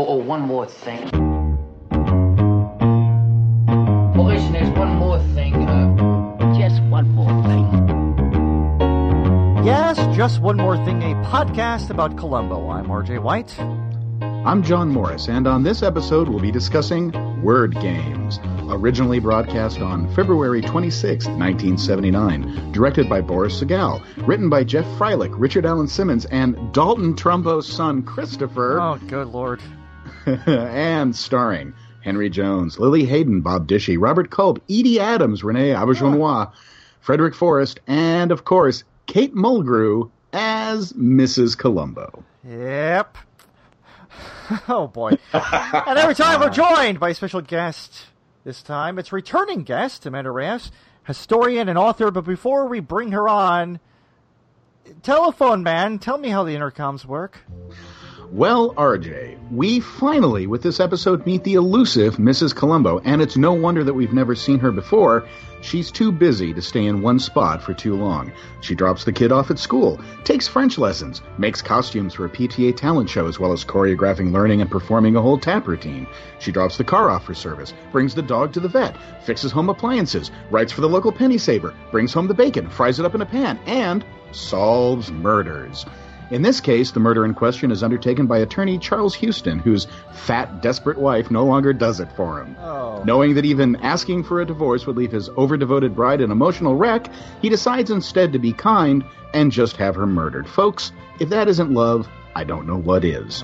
Oh, one more thing. Oh, listen, there's one more thing. Just one more thing. Yes, Just One More Thing, a podcast about Columbo. I'm R.J. White. I'm John Morris, and on this episode we'll be discussing Word Games, originally broadcast on February 26, 1979, directed by Boris Sagal, written by Jeff Freilich, Richard Allen Simmons, and Dalton Trumbo's son, Christopher. Oh, good Lord. And starring Henry Jones, Lili Haydn, Bob Dishy, Robert Culp, Edie Adams, Renée Auberjonois, Frederick Forrest, and, of course, Kate Mulgrew as Mrs. Columbo. Yep. Oh, boy. And every time we're joined by a special guest. This time it's returning guest, Amanda Reyes, historian and author. But before we bring her on, telephone man, tell me how the intercoms work. Well, RJ, we finally, with this episode, meet the elusive Mrs. Columbo. And it's no wonder that we've never seen her before. She's too busy to stay in one spot for too long. She drops the kid off at school, takes French lessons, makes costumes for a PTA talent show, as well as choreographing, learning, and performing a whole tap routine. She drops the car off for service, brings the dog to the vet, fixes home appliances, writes for the local penny saver, brings home the bacon, fries it up in a pan, and solves murders. In this case, the murder in question is undertaken by attorney Charles Houston, whose fat, desperate wife no longer does it for him. Oh. Knowing that even asking for a divorce would leave his overdevoted bride an emotional wreck, he decides instead to be kind and just have her murdered. Folks, if that isn't love, I don't know what is.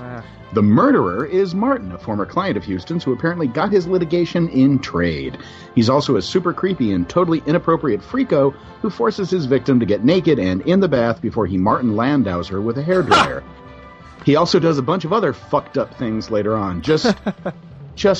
The murderer is Martin, a former client of Houston's who apparently got his litigation in trade. He's also a super creepy and totally inappropriate freako who forces his victim to get naked and in the bath before he Martin Landau's her with a hairdryer. He also does a bunch of other fucked up things later on. Just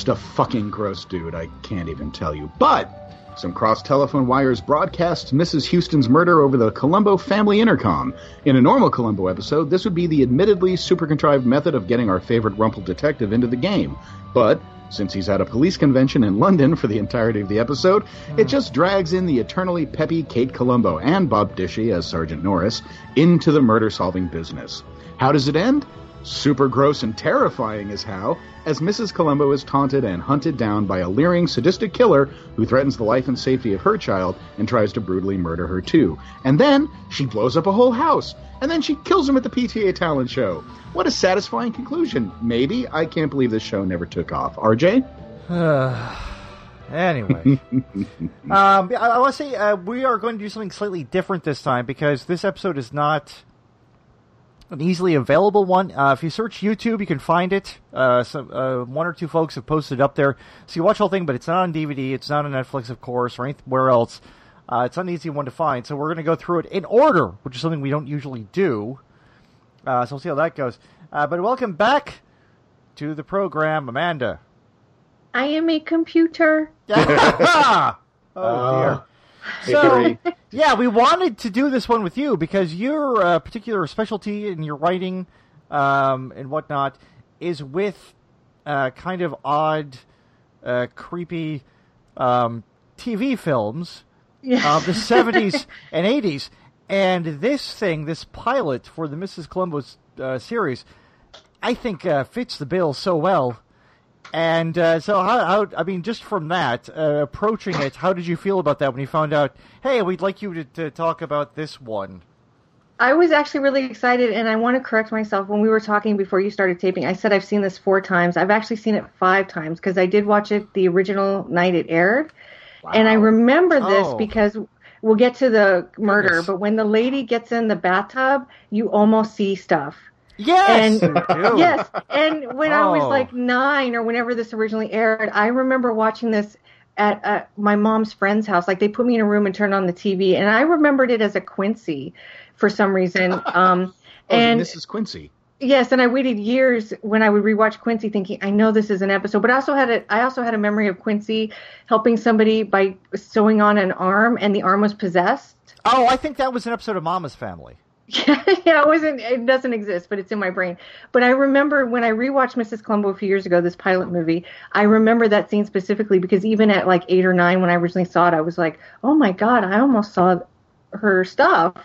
a fucking gross dude, I can't even tell you. But some cross-telephone wires broadcast Mrs. Houston's murder over the Columbo family intercom. In a normal Columbo episode, this would be the admittedly super-contrived method of getting our favorite rumpled detective into the game. But since he's at a police convention in London for the entirety of the episode, it just drags in the eternally peppy Kate Columbo and Bob Dishy as Sergeant Norris into the murder-solving business. How does it end? Super gross and terrifying is how, as Mrs. Columbo is taunted and hunted down by a leering, sadistic killer who threatens the life and safety of her child and tries to brutally murder her too. And then she blows up a whole house, and then she kills him at the PTA talent show. What a satisfying conclusion. Maybe. I can't believe this show never took off. RJ? Anyway. I want to say we are going to do something slightly different this time because this episode is not an easily available one. If you search YouTube, you can find it. One or two folks have posted it up there. So you watch the whole thing, but it's not on DVD. It's not on Netflix, of course, or anywhere else. It's not an easy one to find. So we're going to go through it in order, which is something we don't usually do. So we'll see how that goes. But welcome back to the program, Amanda. I am a computer. Oh, dear. So, yeah, we wanted to do this one with you because your particular specialty in your writing and whatnot is with kind of odd, creepy TV films of the 70s and 80s. And this thing, this pilot for the Mrs. Columbo's series, I think fits the bill so well. And so, how, I mean, just from that, approaching it, how did you feel about that when you found out, hey, we'd like you to talk about this one? I was actually really excited, and I want to correct myself. When we were talking before you started taping, I said I've seen this 4 times. I've actually seen it 5 times because I did watch it the original night it aired. Wow. And I remember this because we'll get to the murder, but when the lady gets in the bathtub, you almost see stuff. Yes! And, yes, and when I was like 9 or whenever this originally aired, I remember watching this at my mom's friend's house. Like, they put me in a room and turned on the TV, and I remembered it as a Quincy for some reason. And this is Quincy. Yes, and I waited years when I would rewatch Quincy thinking, I know this is an episode, but I also had a memory of Quincy helping somebody by sewing on an arm, and the arm was possessed. Oh, I think that was an episode of Mama's Family. Yeah, it doesn't exist, but it's in my brain. But I remember when I rewatched Mrs. Columbo a few years ago, this pilot movie, I remember that scene specifically because even at like 8 or 9 when I originally saw it, I was like, oh my God, I almost saw her stuff.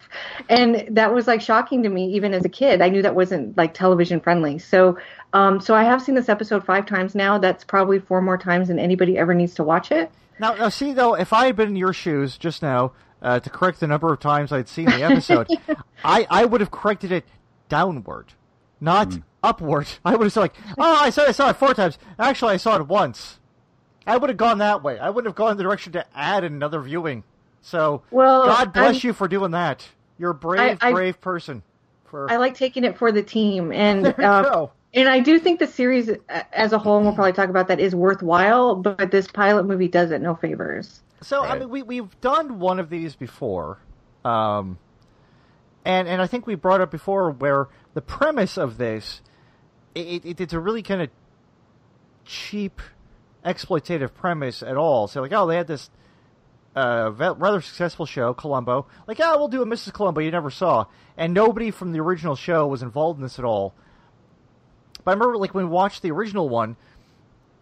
And that was like shocking to me, even as a kid. I knew that wasn't like television friendly. So I have seen this episode 5 times now. That's probably 4 more times than anybody ever needs to watch it. Now see, though, if I had been in your shoes just now, to correct the number of times I'd seen the episode, yeah. I would have corrected it downward, not upward. I would have said, like, oh, I saw it 4 times. Actually, I saw it once. I would have gone that way. I would have gone the direction to add another viewing. So, well, God bless you for doing that. You're a brave, brave person. I like taking it for the team. And there we go. And I do think the series as a whole, and we'll probably talk about that, is worthwhile, but this pilot movie does it no favors. So, right. I mean, we've done one of these before, and I think we brought up before where the premise of this, it's a really kind of cheap, exploitative premise at all. So, like, oh, they had this rather successful show, Columbo. Like, oh, we'll do a Mrs. Columbo you never saw. And nobody from the original show was involved in this at all. But I remember, like, when we watched the original one,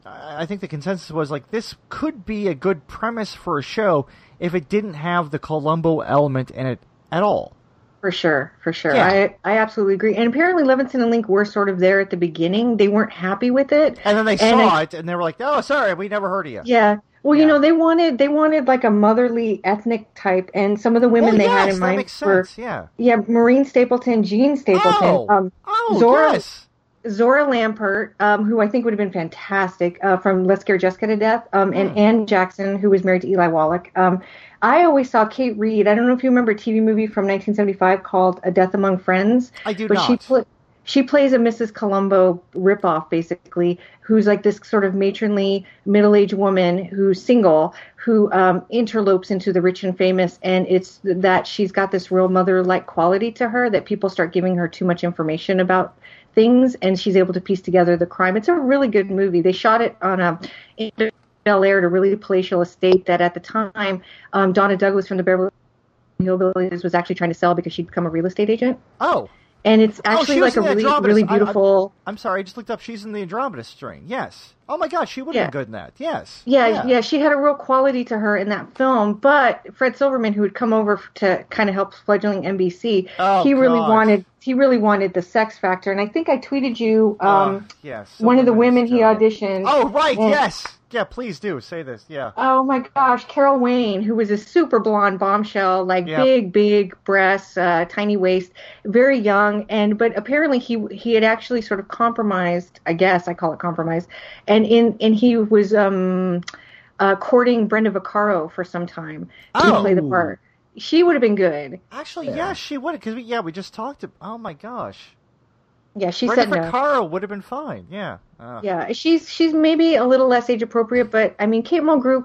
I think the consensus was, like, this could be a good premise for a show if it didn't have the Columbo element in it at all. For sure, for sure. Yeah. I absolutely agree. And apparently Levinson and Link were sort of there at the beginning. They weren't happy with it. And then they saw it, and they were like, oh, sorry, we never heard of you. Yeah. Well, you know, they wanted like a motherly ethnic type, and some of the women had in mind makes sense. Yeah, Maureen Stapleton, Jean Stapleton, Zora. Yes. Zora Lampert, who I think would have been fantastic, from Let's Scare Jessica to Death, and Ann Jackson, who was married to Eli Wallach. I always saw Kate Reid. I don't know if you remember a TV movie from 1975 called A Death Among Friends. I do not. She plays a Mrs. Columbo ripoff, basically, who's like this sort of matronly middle-aged woman who's single, who interlopes into the rich and famous, and it's that she's got this real mother-like quality to her that people start giving her too much information about things, and she's able to piece together the crime. It's a really good movie. They shot it on in Bel Air, a really palatial estate that at the time Donna Douglas from the Beverly Hillbillies was actually trying to sell because she'd become a real estate agent. Oh, and it's actually like a really, really beautiful. I'm sorry, I just looked up. She's in the Andromeda Strain. Yes. Oh my God, she would have been good in that. Yes. Yeah. She had a real quality to her in that film. But Fred Silverman, who had come over to kind of help fledgling NBC, he really wanted the sex factor. And I think I tweeted you one of the women he auditioned. Oh right, yes. Yeah, please do say this. Yeah. Oh my gosh, Carol Wayne, who was a super blonde bombshell, like big breasts, tiny waist, very young, but apparently he had actually sort of compromised. I guess I call it compromise. And he was courting Brenda Vaccaro for some time to play the part. She would have been good. Actually, yeah she would have, because we just talked. Oh my gosh. Yeah, she Brenda said no. Vaccaro would have been fine. Yeah. Yeah, she's maybe a little less age appropriate, but I mean, Kate Mulgrew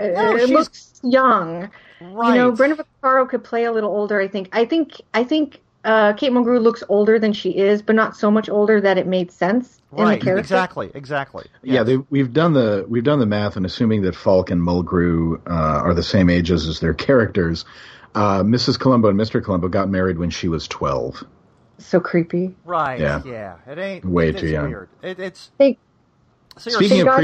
looks young. Right. You know, Brenda Vaccaro could play a little older. I think. Kate Mulgrew looks older than she is, but not so much older that it made sense in the character. Exactly. Yes. Yeah, we've done the math, and assuming that Falk and Mulgrew are the same ages as their characters, Mrs. Columbo and Mr. Columbo got married when she was 12. So creepy. Right. Yeah. It ain't way too young. Weird. Speaking of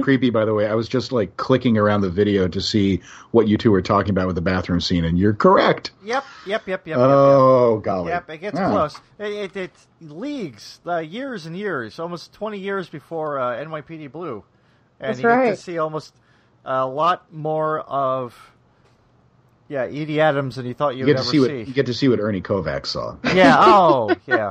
creepy, by the way, I was just like clicking around the video to see what you two were talking about with the bathroom scene, and you're correct. Yep. Oh, golly. Yep, it gets close. It's leagues, years and years, almost 20 years before NYPD Blue. And that's right. You get to see almost a lot more of Edie Adams than you thought you would ever see. You get to see what Ernie Kovacs saw. Yeah, oh, yeah.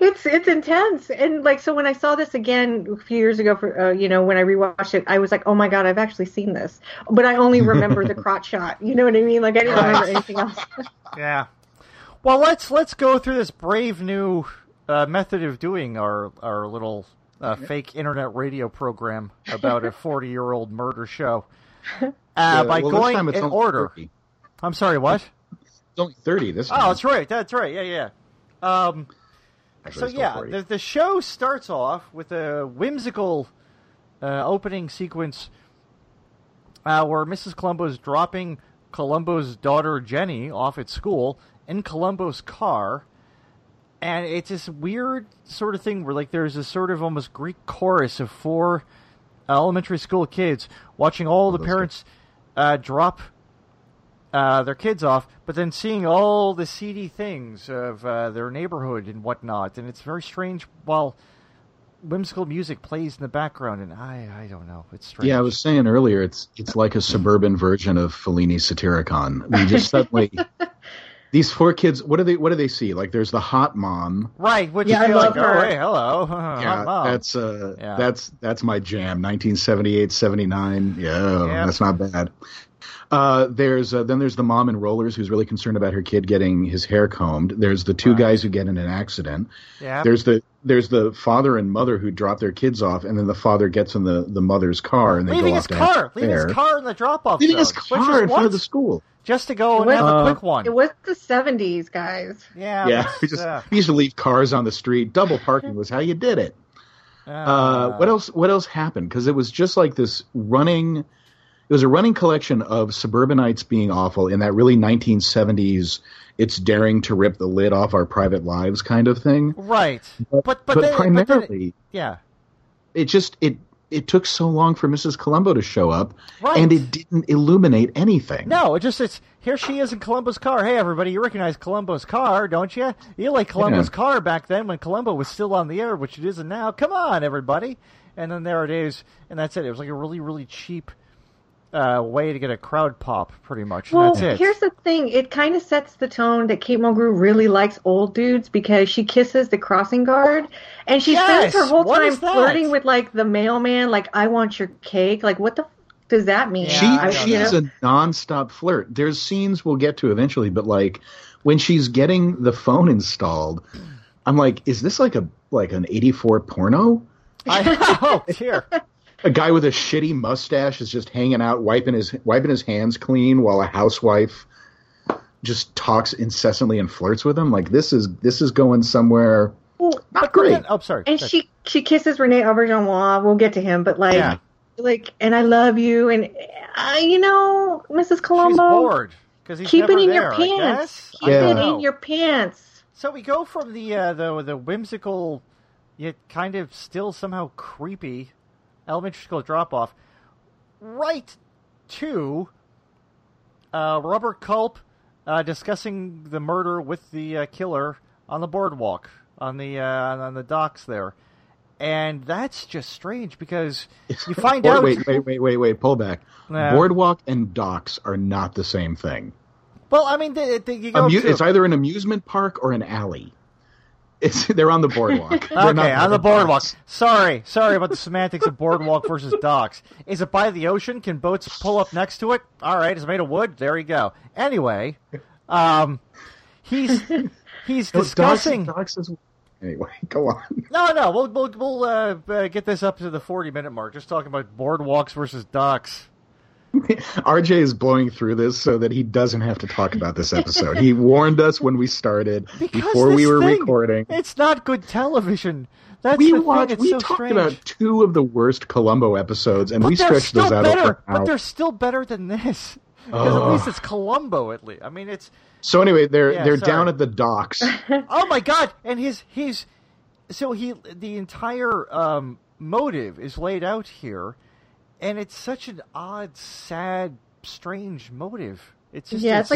It's intense. And, like, so when I saw this again a few years ago, when I rewatched it, I was like, oh, my God, I've actually seen this. But I only remember the crotch shot. You know what I mean? Like, I didn't remember anything else. Yeah. Well, let's go through this brave new method of doing our little fake internet radio program about a 40-year-old murder show by going in order. 30. I'm sorry, what? It's only 30 this time. Oh, that's right. Yeah. Actually, so, the show starts off with a whimsical opening sequence where Mrs. Columbo's dropping Columbo's daughter Jenny off at school in Columbo's car. And it's this weird sort of thing where, like, there's this sort of almost Greek chorus of 4 elementary school kids watching all the parents drop their kids off, but then seeing all the seedy things of their neighborhood and whatnot, and it's very strange while whimsical music plays in the background, and I don't know, it's strange. Yeah, I was saying earlier, it's like a suburban version of Fellini's Satyricon. We just suddenly these four kids, what do they see? Like, there's the hot mom, right? Which is like, oh, hey, hello, yeah, mom. That's my jam. 1978, 79, yeah, that's not bad. Then there's the mom in rollers who's really concerned about her kid getting his hair combed. There's the two guys who get in an accident. Yeah. There's the father and mother who drop their kids off, and then the father gets in the mother's car and they go off to have an affair. Leaving his car in the drop off. Leaving his car in front of the school. Just to go and have a quick one. It was the 70s, guys. Yeah. Yeah. We used to leave cars on the street. Double parking was how you did it. What else happened? Because it was just like this running. It was a running collection of suburbanites being awful in that really 1970s, it's daring to rip the lid off our private lives kind of thing. Right. But primarily, It took so long for Mrs. Columbo to show up, and it didn't illuminate anything. No, it's here she is in Columbo's car. Hey, everybody, you recognize Columbo's car, don't you? You like Columbo's car back then when Columbo was still on the air, which it isn't now. Come on, everybody. And then there it is, and that's it. It was like a really, really cheap way to get a crowd pop, pretty much. Well, that's it. Here's the thing. It kind of sets the tone that Kate Mulgrew really likes old dudes because she kisses the crossing guard, and she spends her whole time flirting with, like, the mailman, like, I want your cake. Like, what the does that mean? Yeah, she is a nonstop flirt. There's scenes we'll get to eventually, but, like, when she's getting the phone installed, I'm like, is this like an 84 porno? Here. A guy with a shitty mustache is just hanging out, wiping his hands clean, while a housewife just talks incessantly and flirts with him. Like, this is going somewhere. Well, not great. Then, sorry. And she kisses Renée Auberjonois. We'll get to him, but and I love you, and Mrs. Columbo. She's bored because he's never there. Keep it in your pants. Keep it in your pants. So we go from the whimsical, yet kind of still somehow creepy elementary school drop-off, right to Robert Culp discussing the murder with the killer on the boardwalk, on the docks there. And that's just strange because you find out... Wait, pull back. Boardwalk and docks are not the same thing. Well, I mean, you go to... It's either an amusement park or an alley. They're on the boardwalk. Okay, on the boardwalk. Sorry about the semantics of boardwalk versus docks. Is it by the ocean? Can boats pull up next to it? All right, it's made of wood. There you go. Anyway, he's discussing. Anyway, go on. No, we'll get this up to the 40-minute mark. Just talking about boardwalks versus docks. RJ is blowing through this so that he doesn't have to talk about this episode. He warned us when we started, before we were recording. It's not good television. We talked about two of the worst Columbo episodes, and we stretched those out over an hour. But they're still better than this. Because at least it's Columbo, at least. I mean, it's... So anyway, they're down at the docks. Oh, my God! And he's... So the entire motive is laid out here. And it's such an odd, sad, strange motive. It's just it's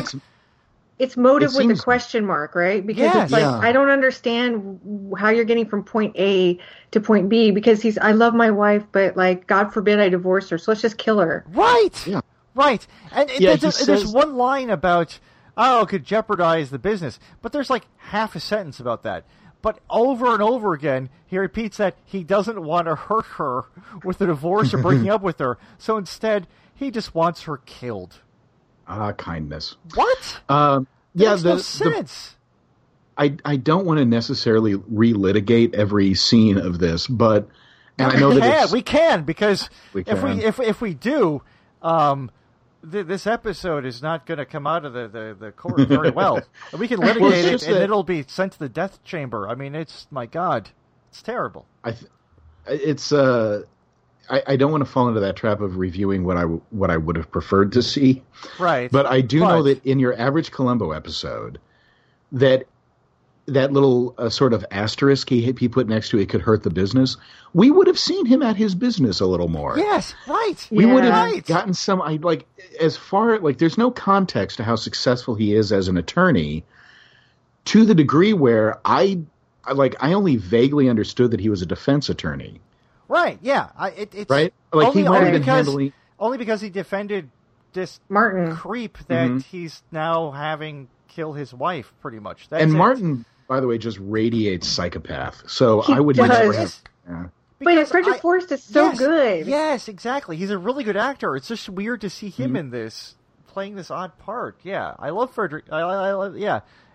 motive it with a question mark, right? Because it's like, I don't understand how you're getting from point A to point B. Because he's, I love my wife, but like, God forbid I divorce her, so let's just kill her. Right. Yeah. Right. And there's one line about, it could jeopardize the business, but there's like half a sentence about that. But over and over again, he repeats that he doesn't want to hurt her with a divorce or breaking up with her. So instead, he just wants her killed. Kindness. What? That makes no sense. I don't want to necessarily relitigate every scene of this, but and I know that we can because if we do, this episode is not going to come out of the court very well. We can litigate it, and it'll be sent to the death chamber. I mean, my God, it's terrible. I don't want to fall into that trap of reviewing what I would have preferred to see. Right. But I do know that in your average Columbo episode, that that little sort of asterisk he put next to it could hurt the business, we would have seen him at his business a little more. Yes, right. We would have gotten some, there's no context to how successful he is as an attorney to the degree where I only vaguely understood that he was a defense attorney. Right, yeah. Only because he defended this Martin creep that he's now having kill his wife, pretty much. Martin, by the way, just radiates psychopath. So I would never have... Yeah. But Frederick Forrest is so good. Yes, exactly. He's a really good actor. It's just weird to see him in this, playing this odd part. Yeah, I love Frederick. I love,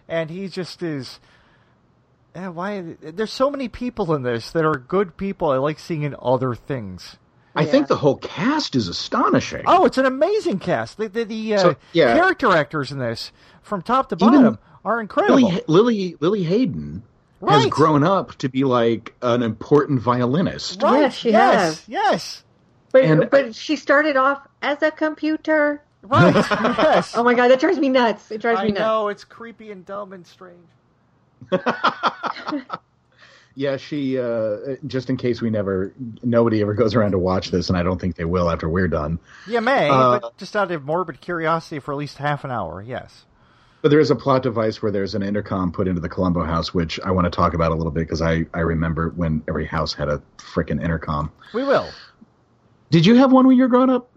and he just is... There's so many people in this that are good people. I like seeing in other things. I think the whole cast is astonishing. Oh, it's an amazing cast. The character actors in this, from top to bottom, are incredible. Lili Haydn has grown up to be like an important violinist. Right. Yes, she has. Yes. But she started off as a computer. Right. Yes. Oh my God, that drives me nuts. I know, it's creepy and dumb and strange. Yeah, she, just in case nobody ever goes around to watch this, and I don't think they will after we're done. Yeah, but just out of morbid curiosity for at least half an hour, yes. But there is a plot device where there's an intercom put into the Columbo house, which I want to talk about a little bit, because I remember when every house had a frickin' intercom. We will. Did you have one when you were growing up?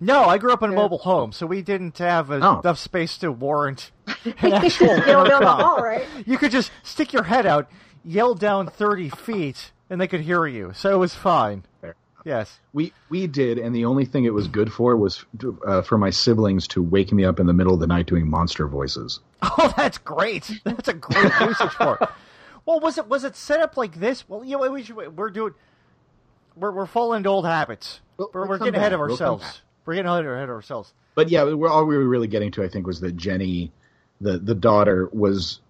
No, I grew up in a mobile home, so we didn't have enough space to warrant an actual intercom. Right? You could just stick your head out, yell down 30 feet, and they could hear you. So it was fine. Fair. Yes. We did, and the only thing it was good for was for my siblings to wake me up in the middle of the night doing monster voices. Oh, that's great. That's a great usage for it. Well, was it set up like this? Well, you know, we're falling into old habits. We're getting ahead of ourselves. We're getting ahead of ourselves. But yeah, all we were really getting to, I think, was that Jenny, the daughter, was...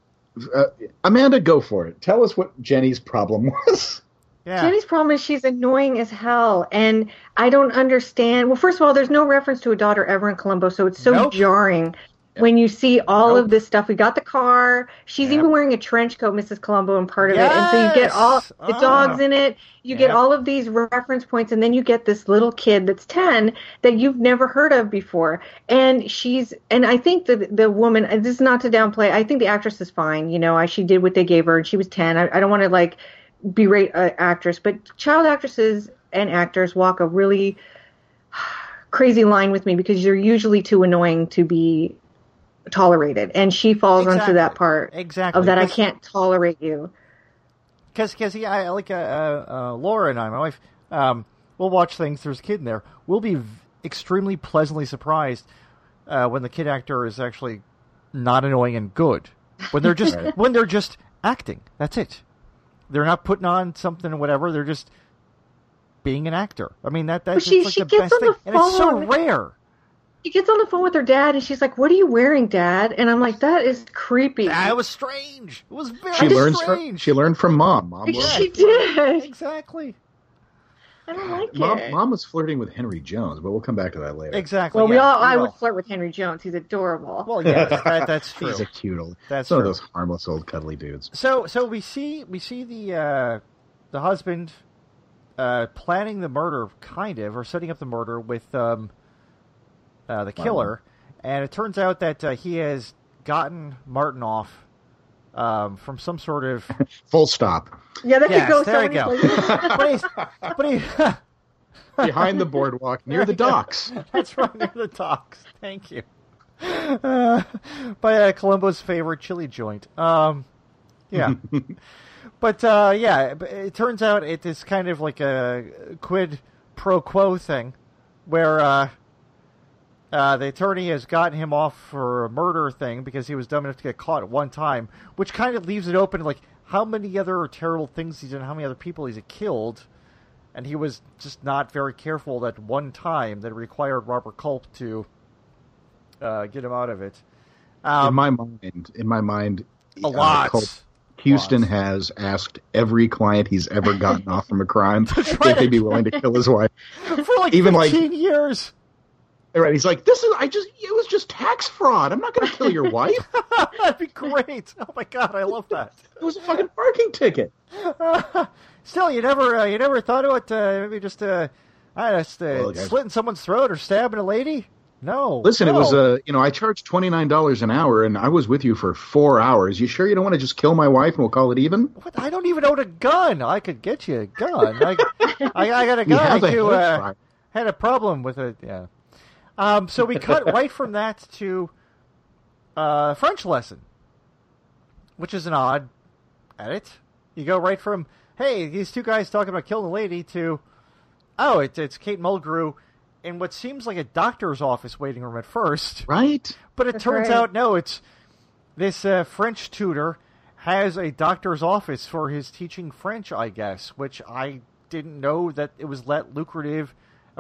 Amanda, go for it. Tell us what Jenny's problem was. Yeah. Jenny's problem is she's annoying as hell, and I don't understand. Well, first of all, there's no reference to a daughter ever in Columbo, so it's so jarring when you see all of this stuff. We got the car. She's even wearing a trench coat, Mrs. Columbo, in part of it. And so you get all the dogs in it. You get all of these reference points, and then you get this little kid that's 10 that you've never heard of before. And I think the woman, this is not to downplay, I think the actress is fine. You know, she did what they gave her, and she was 10. I don't want to, berate an actress, but child actresses and actors walk a really crazy line with me, because you're usually too annoying to be tolerated, and she falls onto that part of that. I can't tolerate you because Laura and I, my wife, we'll watch things. There's a kid in there. We'll be extremely pleasantly surprised when the kid actor is actually not annoying and good. When they're just when they're just acting. That's it. They're not putting on something or whatever. They're just being an actor. I mean that's the best thing, and it's so rare. She gets on the phone with her dad, and she's like, "What are you wearing, Dad?" And I'm like, "That is creepy." That was strange. It was very strange. She learned from Mom. She did. Exactly. I don't like it. Mom was flirting with Henry Jones, but we'll come back to that later. Exactly. Well, I would flirt with Henry Jones. He's adorable. Well, yeah, that's true. He's a cute old. That's one of those harmless old cuddly dudes. So we see the husband planning the murder, kind of, or setting up the murder with the killer, and it turns out that he has gotten Martin off from some sort of... Full stop. Yeah, that could go there we go. But he... Behind the boardwalk, near the docks. That's right, near the docks. Thank you. By Columbo's favorite chili joint. It turns out it is kind of like a quid pro quo thing, where... the attorney has gotten him off for a murder thing because he was dumb enough to get caught at one time, which kind of leaves it open, like, how many other terrible things he's done, how many other people he's killed, and he was just not very careful that one time that required Robert Culp to get him out of it. In my mind, Culp Houston has asked every client he's ever gotten off from a crime if they'd be willing to kill his wife. For 15 years! Right, he's like, this is, it was just tax fraud. I'm not going to kill your wife. That'd be great. Oh my God, I love that. It was a fucking parking ticket. Still, you never thought about maybe just slitting someone's throat or stabbing a lady? No. Listen, no. It was I charged $29 an hour, and I was with you for 4 hours. You sure you don't want to just kill my wife and we'll call it even? What? I don't even own a gun. I could get you a gun. I got a gun. I had a problem with it. Yeah. So we cut right from that to French lesson, which is an odd edit. You go right from, hey, these two guys talking about killing a lady to, oh, it's Kate Mulgrew in what seems like a doctor's office waiting room at first. Right. But it turns out, no, it's this French tutor has a doctor's office for his teaching French, I guess, which I didn't know that it was that lucrative.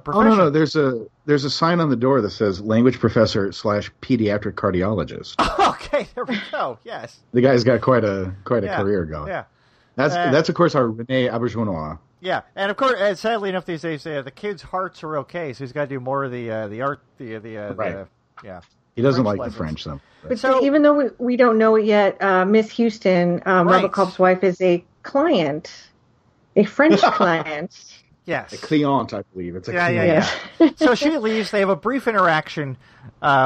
Oh, no, there's a sign on the door that says language professor / pediatric cardiologist. Okay, there we go, yes. The guy's got quite a career going. Yeah. That's of course, our Renée Auberjonois. Yeah, and of course, and sadly enough these days, the kids' hearts are okay, so he's got to do more of the art, yeah. He doesn't French like lessons. The French, though. But so, even though we don't know it yet, Miss Houston, Robert Culp's wife, is a client, a French client. Yes. A client, I believe. It's a client. Yeah. So she leaves. They have a brief interaction,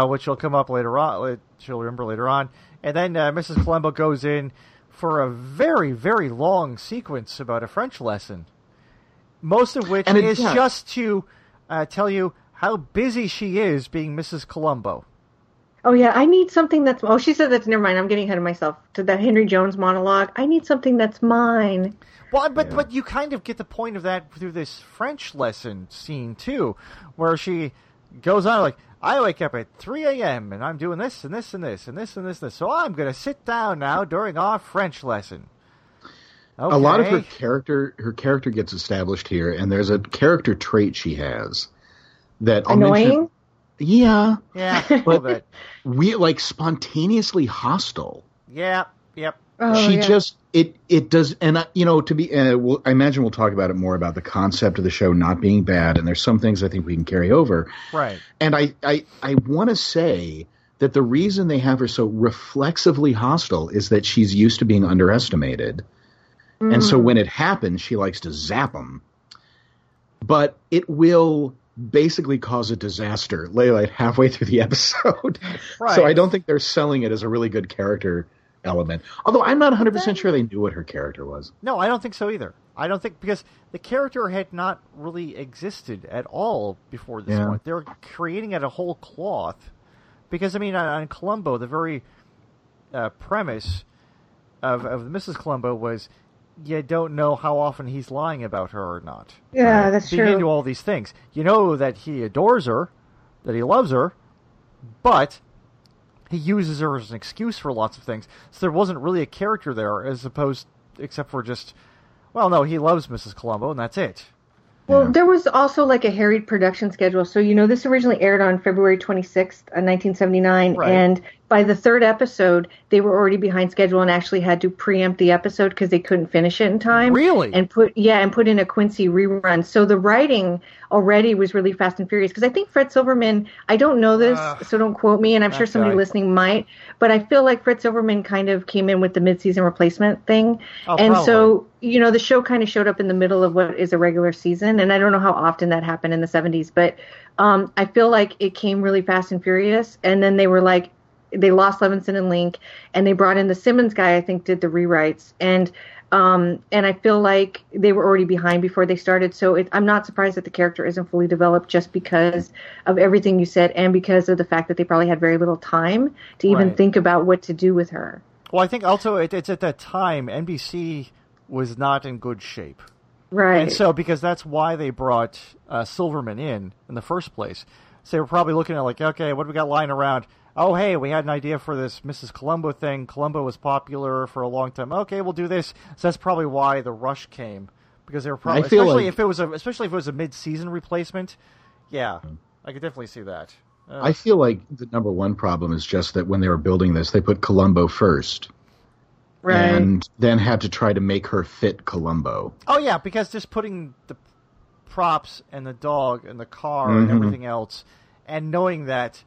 which will come up later on. Which you'll remember later on. And then Mrs. Columbo goes in for a very, very long sequence about a French lesson, most of which is just to tell you how busy she is being Mrs. Columbo. Oh, yeah. I need something that's... Oh, she said that's... Never mind. I'm getting ahead of myself. To that Henry Jones monologue. I need something that's mine. Well, but you kind of get the point of that through this French lesson scene, too, where she goes on like, I wake up at 3 a.m. and I'm doing this and this and this and this and this and this. So I'm going to sit down now during our French lesson. Okay. A lot of her character gets established here, and there's a character trait she has that... Annoying? Yeah, but we like spontaneously hostile. Yeah, yep. Oh, she just it does, and I imagine we'll talk about it more about the concept of the show not being bad, and there's some things I think we can carry over. Right. And I want to say that the reason they have her so reflexively hostile is that she's used to being underestimated, and so when it happens, she likes to zap them. But it will basically cause a disaster like halfway through the episode. Right. So I don't think they're selling it as a really good character element. Although I'm not 100% sure they knew what her character was. No, I don't think so either. I don't think, because the character had not really existed at all before this point. They were creating it a whole cloth. Because, I mean, on Columbo, the very premise of Mrs. Columbo was, you don't know how often he's lying about her or not. Yeah, that's true. He's into all these things. You know that he adores her, that he loves her, but he uses her as an excuse for lots of things. So there wasn't really a character there, except for just, well, no, he loves Mrs. Columbo, and that's it. Well, there was also like a harried production schedule. So, this originally aired on February 26th, 1979. Right. And by the third episode, they were already behind schedule and actually had to preempt the episode because they couldn't finish it in time. Really? And put in a Quincy rerun. So the writing already was really fast and furious. Because I think Fred Silverman, I don't know this, so don't quote me. And I'm sure somebody listening might. But I feel like Fred Silverman kind of came in with the midseason replacement thing. Oh, and probably. So, the show kind of showed up in the middle of what is a regular season. And I don't know how often that happened in the 70s, but I feel like it came really fast and furious. And then they were like, they lost Levinson and Link, and they brought in the Simmons guy, I think, did the rewrites. And I feel like they were already behind before they started. So I'm not surprised that the character isn't fully developed just because of everything you said and because of the fact that they probably had very little time to even think about what to do with her. Well, I think also it's at that time, NBC was not in good shape. Right. And so, because that's why they brought Silverman in the first place. So they were probably looking at like, okay, what do we got lying around? Oh, hey, we had an idea for this Mrs. Columbo thing. Columbo was popular for a long time. Okay, we'll do this. So that's probably why the rush came, because they were probably, especially if it was a mid-season replacement. Yeah, I could definitely see that. I feel like the number one problem is just that when they were building this, they put Columbo first. Right. And then had to try to make her fit Columbo. Oh, yeah, because just putting the props and the dog and the car and everything else and knowing that,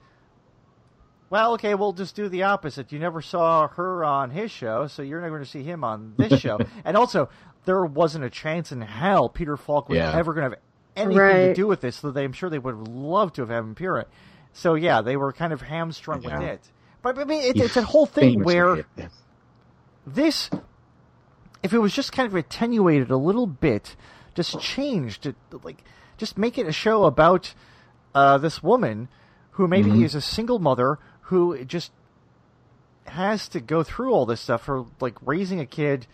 well, okay, we'll just do the opposite. You never saw her on his show, so you're not going to see him on this show. And also, there wasn't a chance in hell Peter Falk was ever going to have anything to do with this, so I'm sure they would have loved to have had him appear it. So, yeah, they were kind of hamstrung with it. But, I mean, it's a whole thing where this, if it was just kind of attenuated a little bit, just changed it, like, just make it a show about this woman who maybe is a single mother who just has to go through all this stuff for, like, raising a kid,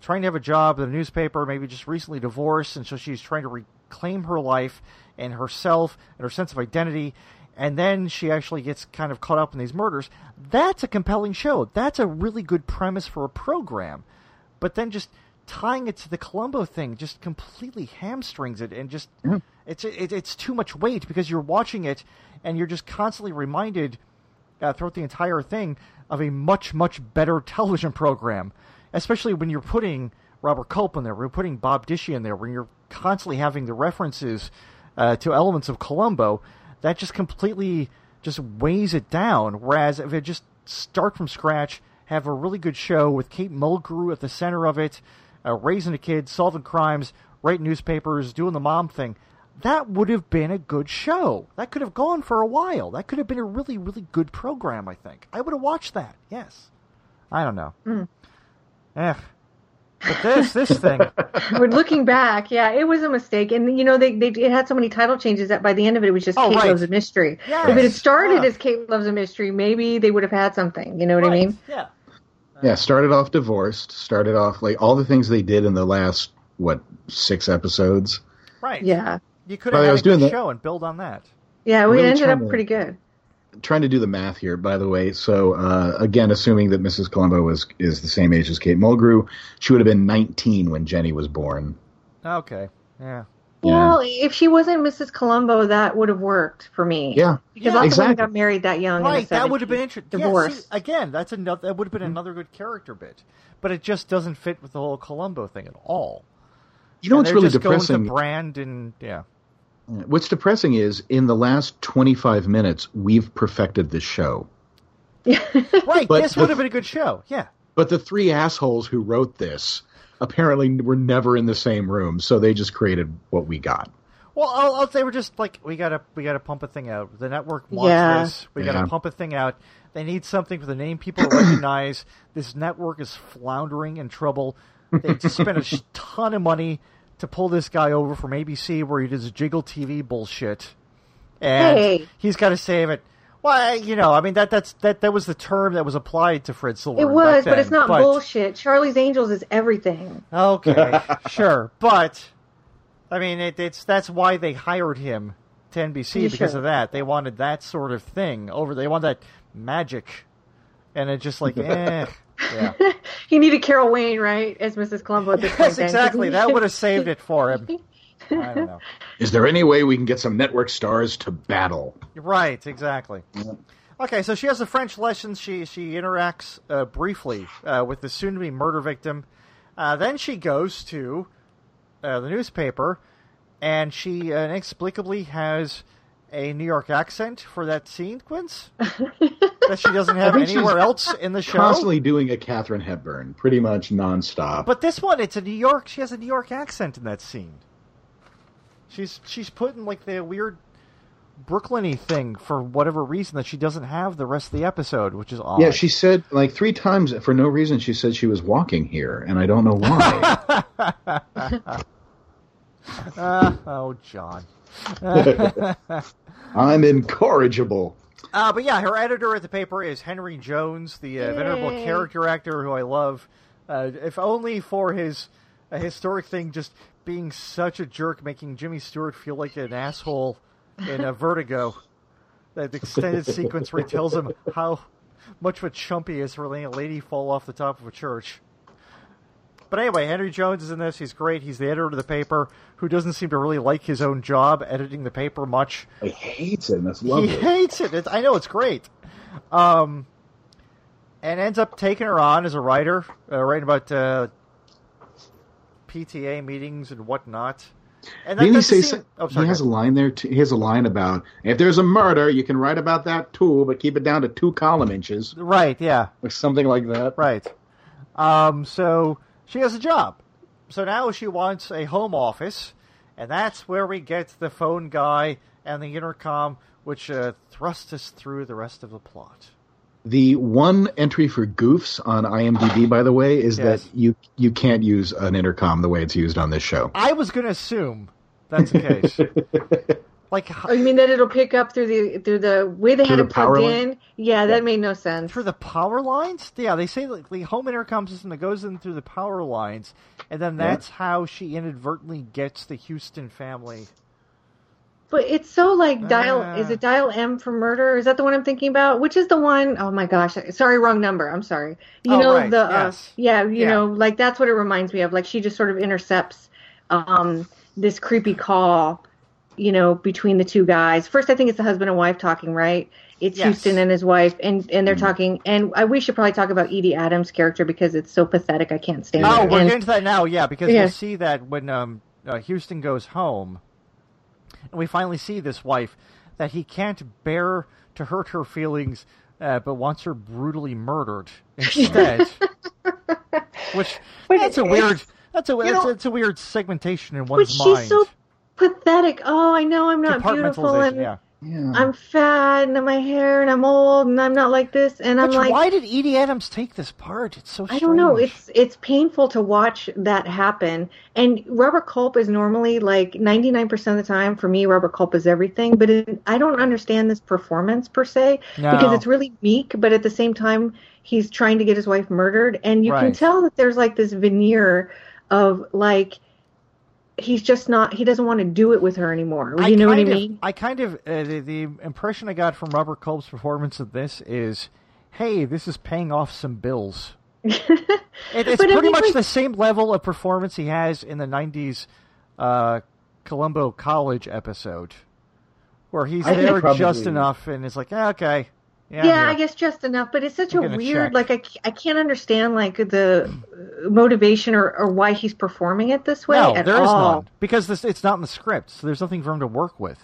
trying to have a job in a newspaper, maybe just recently divorced, and so she's trying to reclaim her life and herself and her sense of identity, and then she actually gets kind of caught up in these murders. That's a compelling show. That's a really good premise for a program. But then just tying it to the Columbo thing just completely hamstrings it, and just it's too much weight, because you're watching it and you're just constantly reminded throughout the entire thing of a much, much better television program, especially when you're putting Robert Culp in there, we're putting Bob Dishy in there, when you're constantly having the references to elements of Columbo. That just completely just weighs it down. Whereas if it just start from scratch, have a really good show with Kate Mulgrew at the center of it, raising a kid, solving crimes, writing newspapers, doing the mom thing, that would have been a good show. That could have gone for a while. That could have been a really, really good program, I think. I would have watched that, yes. I don't know. But this thing. We're looking back, yeah, it was a mistake, and you know it had so many title changes that by the end of it was just Kate Loves a Mystery. Yes. If it had started as Kate Loves a Mystery, maybe they would have had something. You know what I mean? Yeah. Yeah. Started off divorced. Started off like all the things they did in the last 6 episodes. Right. Yeah. You could have had a show and build on that. Yeah, we ended up pretty good. Trying to do the math here, by the way. So, again, assuming that Mrs. Columbo is the same age as Kate Mulgrew, she would have been 19 when Jenny was born. Okay, yeah. Well, if she wasn't Mrs. Columbo, that would have worked for me. Yeah, because lots of women got married that young. Right, that would have been interesting. Divorce again. That's another. That would have been another good character bit, but it just doesn't fit with the whole Columbo thing at all. You know what's really depressing? Going to brand and What's depressing is, in the last 25 minutes, we've perfected this show. Right, this would have been a good show, yeah. But the three assholes who wrote this apparently were never in the same room, so they just created what we got. Well, they were just like, we gotta pump a thing out. The network wants this. We gotta pump a thing out. They need something for the name people to recognize. This network is floundering in trouble. They just spent a ton of money to pull this guy over from ABC, where he does jiggle TV bullshit, and he's got to save it. Well, you know, I mean that was the term that was applied to Fred Silverman. It was, but it's not bullshit. Charlie's Angels is everything. Okay, sure, but I mean that's why they hired him to NBC of that. They wanted that sort of thing over. They want that magic, and it's just like Yeah. He needed Carol Wayne, right, as Mrs. Columbo at this point. Yes, exactly. That would have saved it for him. I don't know. Is there any way we can get some network stars to battle? Right, exactly. Okay, so she has a French lesson. She interacts briefly with the soon-to-be murder victim. Then she goes to the newspaper, and she inexplicably has a New York accent for that sequence that she doesn't have anywhere else in the show. Constantly doing a Katharine Hepburn, pretty much nonstop. But this one, she has a New York accent in that scene. She's putting like the weird Brooklyn-y thing for whatever reason that she doesn't have the rest of the episode, which is odd. Yeah, she said like 3 times for no reason. She said she was walking here, and I don't know why. Oh, John. I'm incorrigible. But yeah, her editor at the paper is Henry Jones, the venerable character actor who I love, if only for his historic thing, just being such a jerk, making Jimmy Stewart feel like an asshole in Vertigo. That extended sequence where he tells him how much of a chump he is for letting a lady fall off the top of a church. But anyway, Henry Jones is in this. He's great. He's the editor of the paper, who doesn't seem to really like his own job editing the paper much. He hates it. That's lovely. He hates it. I know, it's great. And ends up taking her on as a writer, writing about PTA meetings and whatnot. And then he says he has a line there. He has a line about if there's a murder, you can write about that too, but keep it down to 2 column inches. Right. Yeah. Or something like that. Right. So she has a job. So now she wants a home office, and that's where we get the phone guy and the intercom, which thrusts us through the rest of the plot. The one entry for goofs on IMDb, by the way, is that you can't use an intercom the way it's used on this show. I was going to assume that's the case. You mean that it'll pick up through the way they had it plugged in? Yeah, that made no sense. Through the power lines? Yeah, they say the home intercom system that goes in through the power lines, and then that's how she inadvertently gets the Houston family. But it's so like is it Dial M for Murder? Is that the one I'm thinking about? Which is the one? Oh my gosh! Sorry, wrong number. I'm sorry. You know, that's what it reminds me of. Like she just sort of intercepts this creepy call, you know, between the two guys. First, I think it's the husband and wife talking, right? It's Houston and his wife, and they're talking. And we should probably talk about Edie Adams' character because it's so pathetic. I can't stand it. Oh, we're getting to that now, because you'll see that when Houston goes home. And we finally see this wife that he can't bear to hurt her feelings, but wants her brutally murdered instead. That's a weird segmentation in one's mind. But she's so pathetic. Oh, I know I'm not beautiful, and I'm fat, and my hair, and I'm old, and I'm not like this. And I'm like, why did Edie Adams take this part? It's so strange. I don't know. It's painful to watch that happen. And Robert Culp is normally like 99% of the time for me. Robert Culp is everything, but I don't understand this performance per se because it's really meek. But at the same time, he's trying to get his wife murdered, and you can tell that there's like this veneer of like. He's just not. He doesn't want to do it with her anymore. You know what I mean? I kind of the impression I got from Robert Culp's performance of this is, hey, this is paying off some bills. It's pretty much the same level of performance he has in the '90s Columbo College episode, where he's there just enough, and it's like, okay. Yeah, I guess just enough, but it's such a weird, check. I can't understand, the motivation or why he's performing it this way at all. No, there is none, because it's not in the script, so there's nothing for him to work with,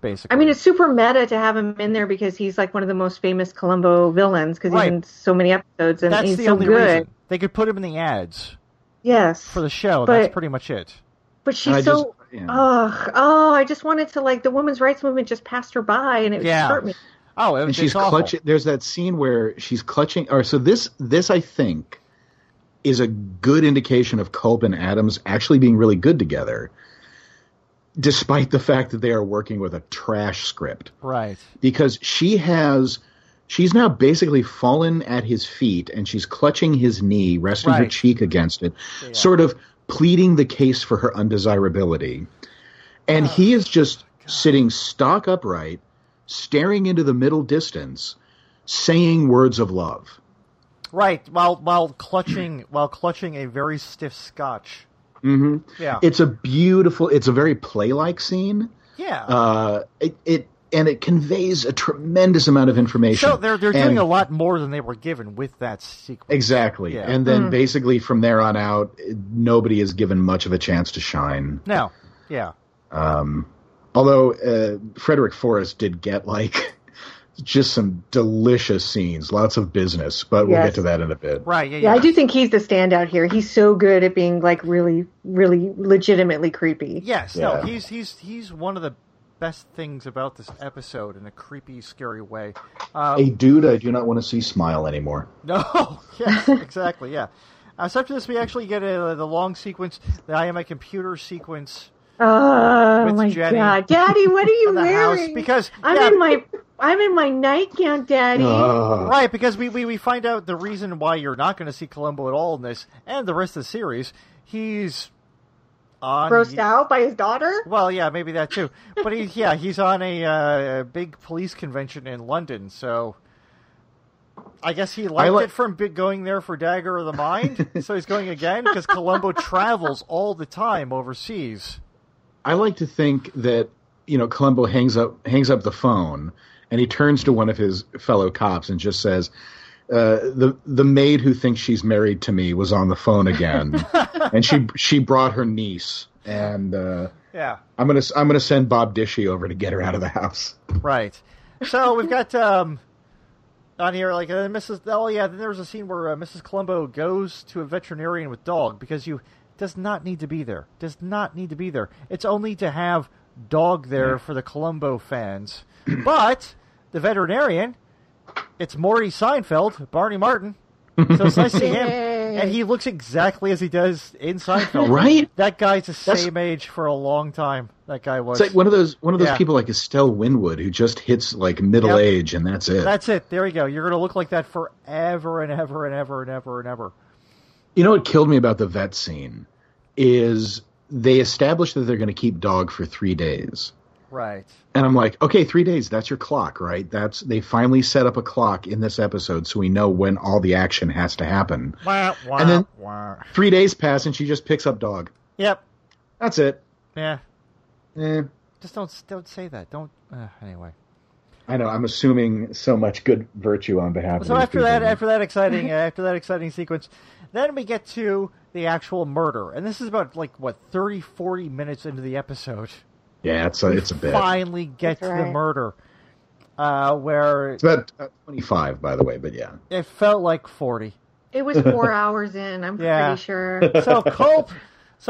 basically. I mean, it's super meta to have him in there because he's, one of the most famous Columbo villains, because he's in so many episodes, and he's so good. That's the only reason. They could put him in the ads. Yes. For the show, that's pretty much it. But she's so... I just wanted to, the women's rights movement just passed her by, and it hurt me. Oh, and she's clutching. There's that scene where she's clutching. Or so this I think is a good indication of Culp and Adams actually being really good together, despite the fact that they are working with a trash script, right? Because she's now basically fallen at his feet, and she's clutching his knee, resting her cheek against it, sort of pleading the case for her undesirability, and he is just sitting stock upright. Staring into the middle distance, saying words of love. Right, while clutching a very stiff scotch. Mm-hmm. Yeah, it's a very play-like scene. Yeah, it conveys a tremendous amount of information. So they're doing a lot more than they were given with that sequence. Exactly, and then basically from there on out, nobody is given much of a chance to shine. No, yeah. Although Frederick Forrest did get just some delicious scenes, lots of business, but we'll get to that in a bit. Right? Yeah, I do think he's the standout here. He's so good at being really, really legitimately creepy. Yes, no, he's one of the best things about this episode in a creepy, scary way. A dude I do not want to see smile anymore. No, yes, exactly, yeah. So after this, we actually get the long sequence, the I Am a Computer sequence. Oh my God, Daddy! What are you wearing? Because I'm in my nightgown, Daddy. Right, because we find out the reason why you're not going to see Columbo at all in this and the rest of the series. He's grossed out by his daughter. Well, yeah, maybe that too. But he's on a big police convention in London, so I guess he liked it from going there for Dagger of the Mind. So he's going again because Columbo travels all the time overseas. I like to think that, Columbo hangs up the phone and he turns to one of his fellow cops and just says, the maid who thinks she's married to me was on the phone again. And she brought her niece and Yeah. I'm gonna send Bob Dishy over to get her out of the house. Right. So we've got on here like Mrs. Oh yeah, then there was a scene where Mrs. Columbo goes to a veterinarian with dog because you does not need to be there. Does not need to be there. It's only to have dog there for the Columbo fans. But the veterinarian, it's Morty Seinfeld, Barney Martin. So it's nice to see him. And he looks exactly as he does in Seinfeld. Right? That guy's the same age for a long time. That guy was. It's like one of those people like Estelle Winwood who just hits like middle age and that's it. That's it. There you go. You're going to look like that forever and ever and ever and ever and ever. You know what killed me about the vet scene is they established that they're going to keep dog for 3 days. Right. And I'm like, okay, 3 days, that's your clock, right? They finally set up a clock in this episode so we know when all the action has to happen. And then 3 days pass and she just picks up dog. Yep. That's it. Yeah. Just don't say that. Don't anyway. I know. I'm assuming so much good virtue on behalf of these people. So after that exciting sequence, then we get to the actual murder, and this is about 30-40 minutes into the episode. Yeah, it's a bit. Finally get to the murder, where it's about 25, by the way, but yeah, it felt like 40. It was 4 hours in. I'm pretty sure. So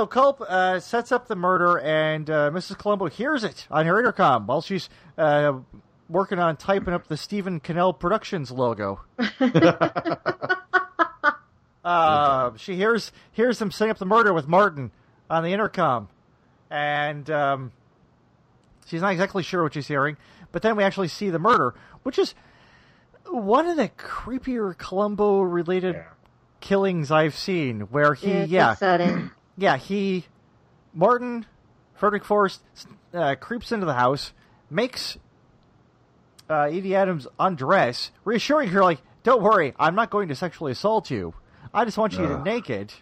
Culp sets up the murder, and Mrs. Columbo hears it on her intercom while she's working on typing up the Stephen Cannell Productions logo. She hears them setting up the murder with Martin on the intercom, and she's not exactly sure what she's hearing, but then we actually see the murder, which is one of the creepier Columbo-related killings I've seen, where Martin, Frederick Forrest, creeps into the house, makes Edie Adams undress, reassuring her, like, don't worry, I'm not going to sexually assault you. I just want you to get naked,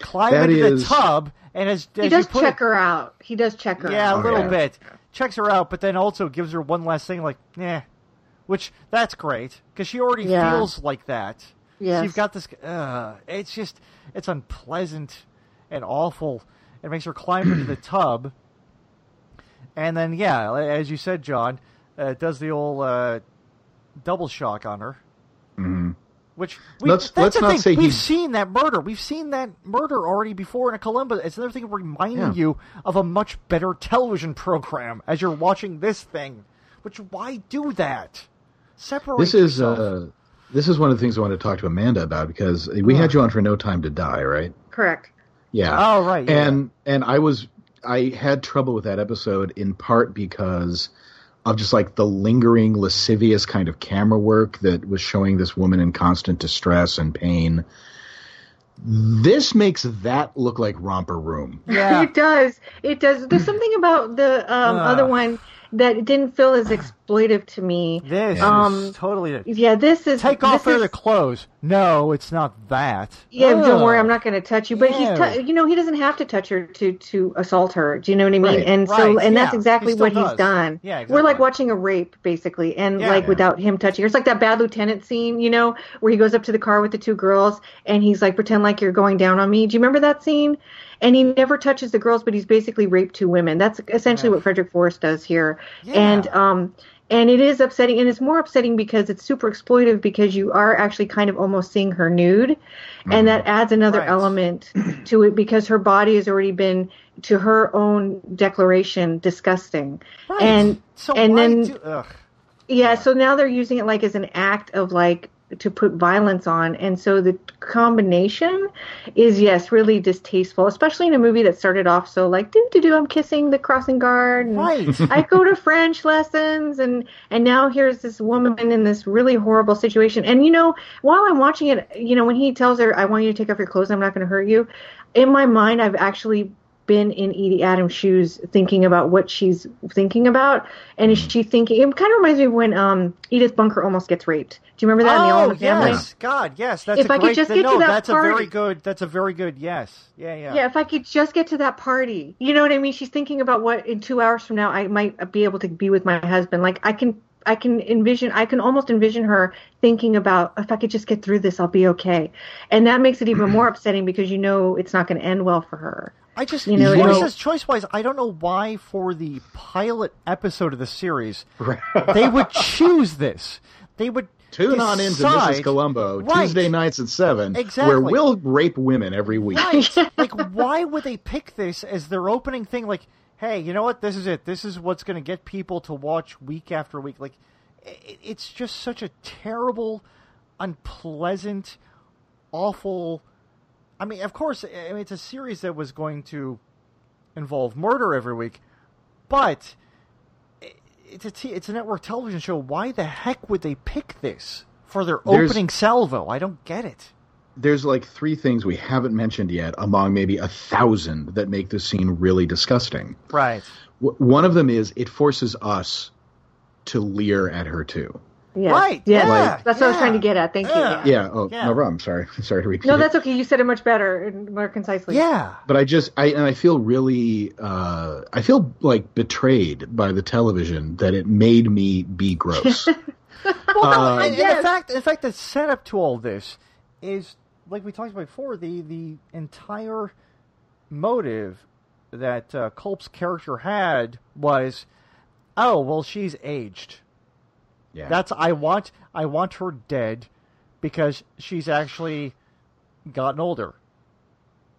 climb into the tub, and as he does check her out. He does check her out. Yeah, a little bit. Checks her out, but then also gives her one last thing, like, nah. Which, that's great, because she already feels like that. Yes. So you've got this, it's just, it's unpleasant and awful. It makes her climb into the tub. And then, as you said, John, does the old double shock on her. Mm-hmm. Which we've seen that murder. We've seen that murder already before in a Columbo. It's another thing of reminding you of a much better television program as you're watching this thing. Which why do that? Separate. This is one of the things I wanted to talk to Amanda about because we had you on for No Time to Die, right? Correct. Yeah. Oh right. Yeah. And I had trouble with that episode in part because of just like the lingering, lascivious kind of camera work that was showing this woman in constant distress and pain. This makes that look like Romper Room. Yeah, it does. There's something about the other one that didn't feel as exploitive to me. This is totally it. Yeah, this is take off other clothes. No, it's not that. Yeah, don't worry, I'm not going to touch you. But he doesn't have to touch her to assault her. Do you know what I mean? Right. And so, that's exactly what he's done. Yeah, exactly. We're like watching a rape basically, and without him touching her. It's like that Bad Lieutenant scene, you know, where he goes up to the car with the two girls, and he's like, pretend like you're going down on me. Do you remember that scene? And he never touches the girls, but he's basically raped two women. That's essentially what Frederick Forrest does here. Yeah. And it is upsetting, and it's more upsetting because it's super exploitive because you are actually kind of almost seeing her nude, and that adds another element to it because her body has already been, to her own declaration, disgusting. Right. So now they're using it like as an act of like, to put violence on, and so the combination is really distasteful, especially in a movie that started off so like I'm kissing the crossing guard and I go to French lessons and now here's this woman in this really horrible situation. And you know, while I'm watching it, you know, when he tells her I want you to take off your clothes, I'm not going to hurt you, in my mind I've actually been in Edie Adams' shoes thinking about what she's thinking about. And is she thinking... It kind of reminds me of when Edith Bunker almost gets raped. Do you remember that in the Allman Family? Yes. God, yes. That's if a I great... Could just get no, to that that's party. A very good... That's a very good yes. Yeah, yeah. Yeah, if I could just get to that party. You know what I mean? She's thinking about what in 2 hours from now I might be able to be with my husband. Like, I can almost envision her thinking about, if I could just get through this, I'll be okay. And that makes it even more upsetting because you know it's not going to end well for her. I just, choice-wise, I don't know why for the pilot episode of the series, they would choose this. They would Tune on into Mrs. Columbo, Tuesday nights at 7, where we'll rape women every week. Right. Like, why would they pick this as their opening thing? Like, hey, you know what? This is it. This is what's going to get people to watch week after week. Like, it's just such a terrible, unpleasant, awful... I mean, of course, it's a series that was going to involve murder every week, but it's a network television show. Why the heck would they pick this for their opening salvo? I don't get it. There's like three things we haven't mentioned yet among maybe 1,000 that make this scene really disgusting. Right. One of them is it forces us to leer at her, too. Yeah. Right. Yeah. Like, that's what I was trying to get at. Thank you. Yeah. Oh, no problem. Sorry to repeat. No, that's okay. You said it much better and more concisely. Yeah. But I feel really, I feel like betrayed by the television that it made me be gross. In fact, the setup to all this is, like we talked about before, the entire motive that Culp's character had was, oh, well, she's aged. Yeah. That's I want her dead because she's actually gotten older.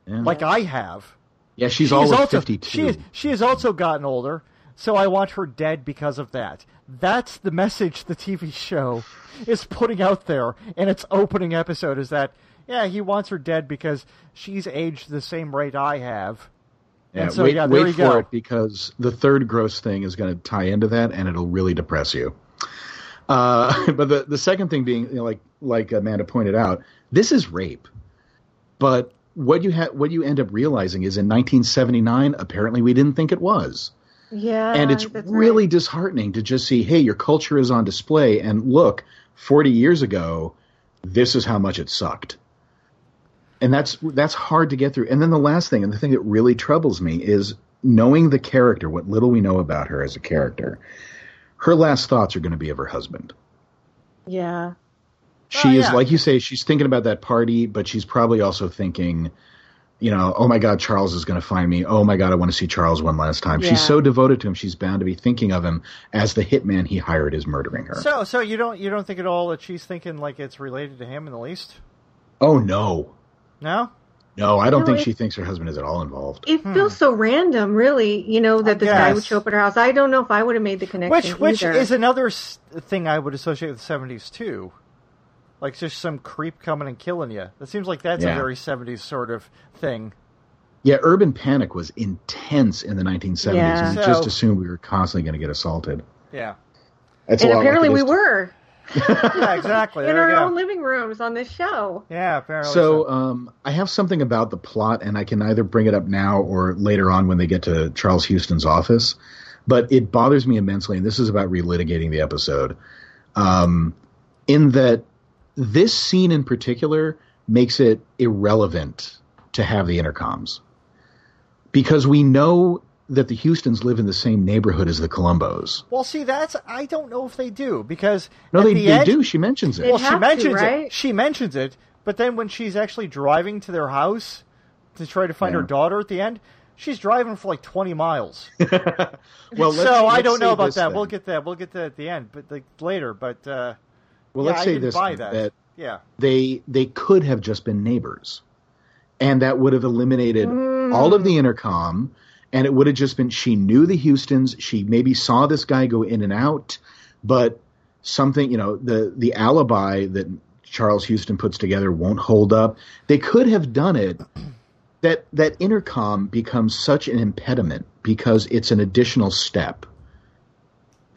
Yeah. Like I have. Yeah, she's always 52. She has also gotten older, so I want her dead because of that. That's the message the TV show is putting out there in its opening episode is that, yeah, he wants her dead because she's aged the same rate I have. Yeah, and so, wait for it because the third gross thing is going to tie into that and it'll really depress you. But the second thing being, you know, like Amanda pointed out, this is rape. But what you end up realizing is in 1979, apparently we didn't think it was. Yeah, and it's really disheartening to just see, hey, your culture is on display, and look, 40 years ago, this is how much it sucked. And that's hard to get through. And then the last thing, and the thing that really troubles me, is knowing the character, what little we know about her as a character. Her last thoughts are going to be of her husband. Yeah. She is, like you say, she's thinking about that party, but she's probably also thinking, you know, oh my God, Charles is going to find me. Oh my God, I want to see Charles one last time. Yeah. She's so devoted to him, she's bound to be thinking of him as the hitman he hired is murdering her. So you don't think at all that she's thinking like it's related to him in the least? Oh, no. No? No, I don't think she thinks her husband is at all involved. It feels so random, really, you know, that this guy would show up at her house. I don't know if I would have made the connection Which either. Is another thing I would associate with the 70s, too. Like, just some creep coming and killing you. It seems like that's a very 70s sort of thing. Yeah, urban panic was intense in the 1970s. Yeah. And we just assumed we were constantly going to get assaulted. Yeah. And apparently we were. Yeah, exactly. In our own living rooms on this show. Yeah, apparently. So I have something about the plot, and I can either bring it up now or later on when they get to Charles Houston's office. But it bothers me immensely, and this is about relitigating the episode, in that this scene in particular makes it irrelevant to have the intercoms. Because we know that the Houstons live in the same neighborhood as the Columbos. Well, see, I don't know if they do, because... No, they do. She mentions it. Well, she mentions it. She mentions it, but then when she's actually driving to their house to try to find her daughter at the end, she's driving for like 20 miles. I don't know about that. Then. We'll get that at the end, but later. But, let's say this. Buy that. They could have just been neighbors, and that would have eliminated all of the intercom... And it would have just been, she knew the Houstons. She maybe saw this guy go in and out, but something, you know, the alibi that Charles Houston puts together won't hold up. They could have done it. That intercom becomes such an impediment because it's an additional step.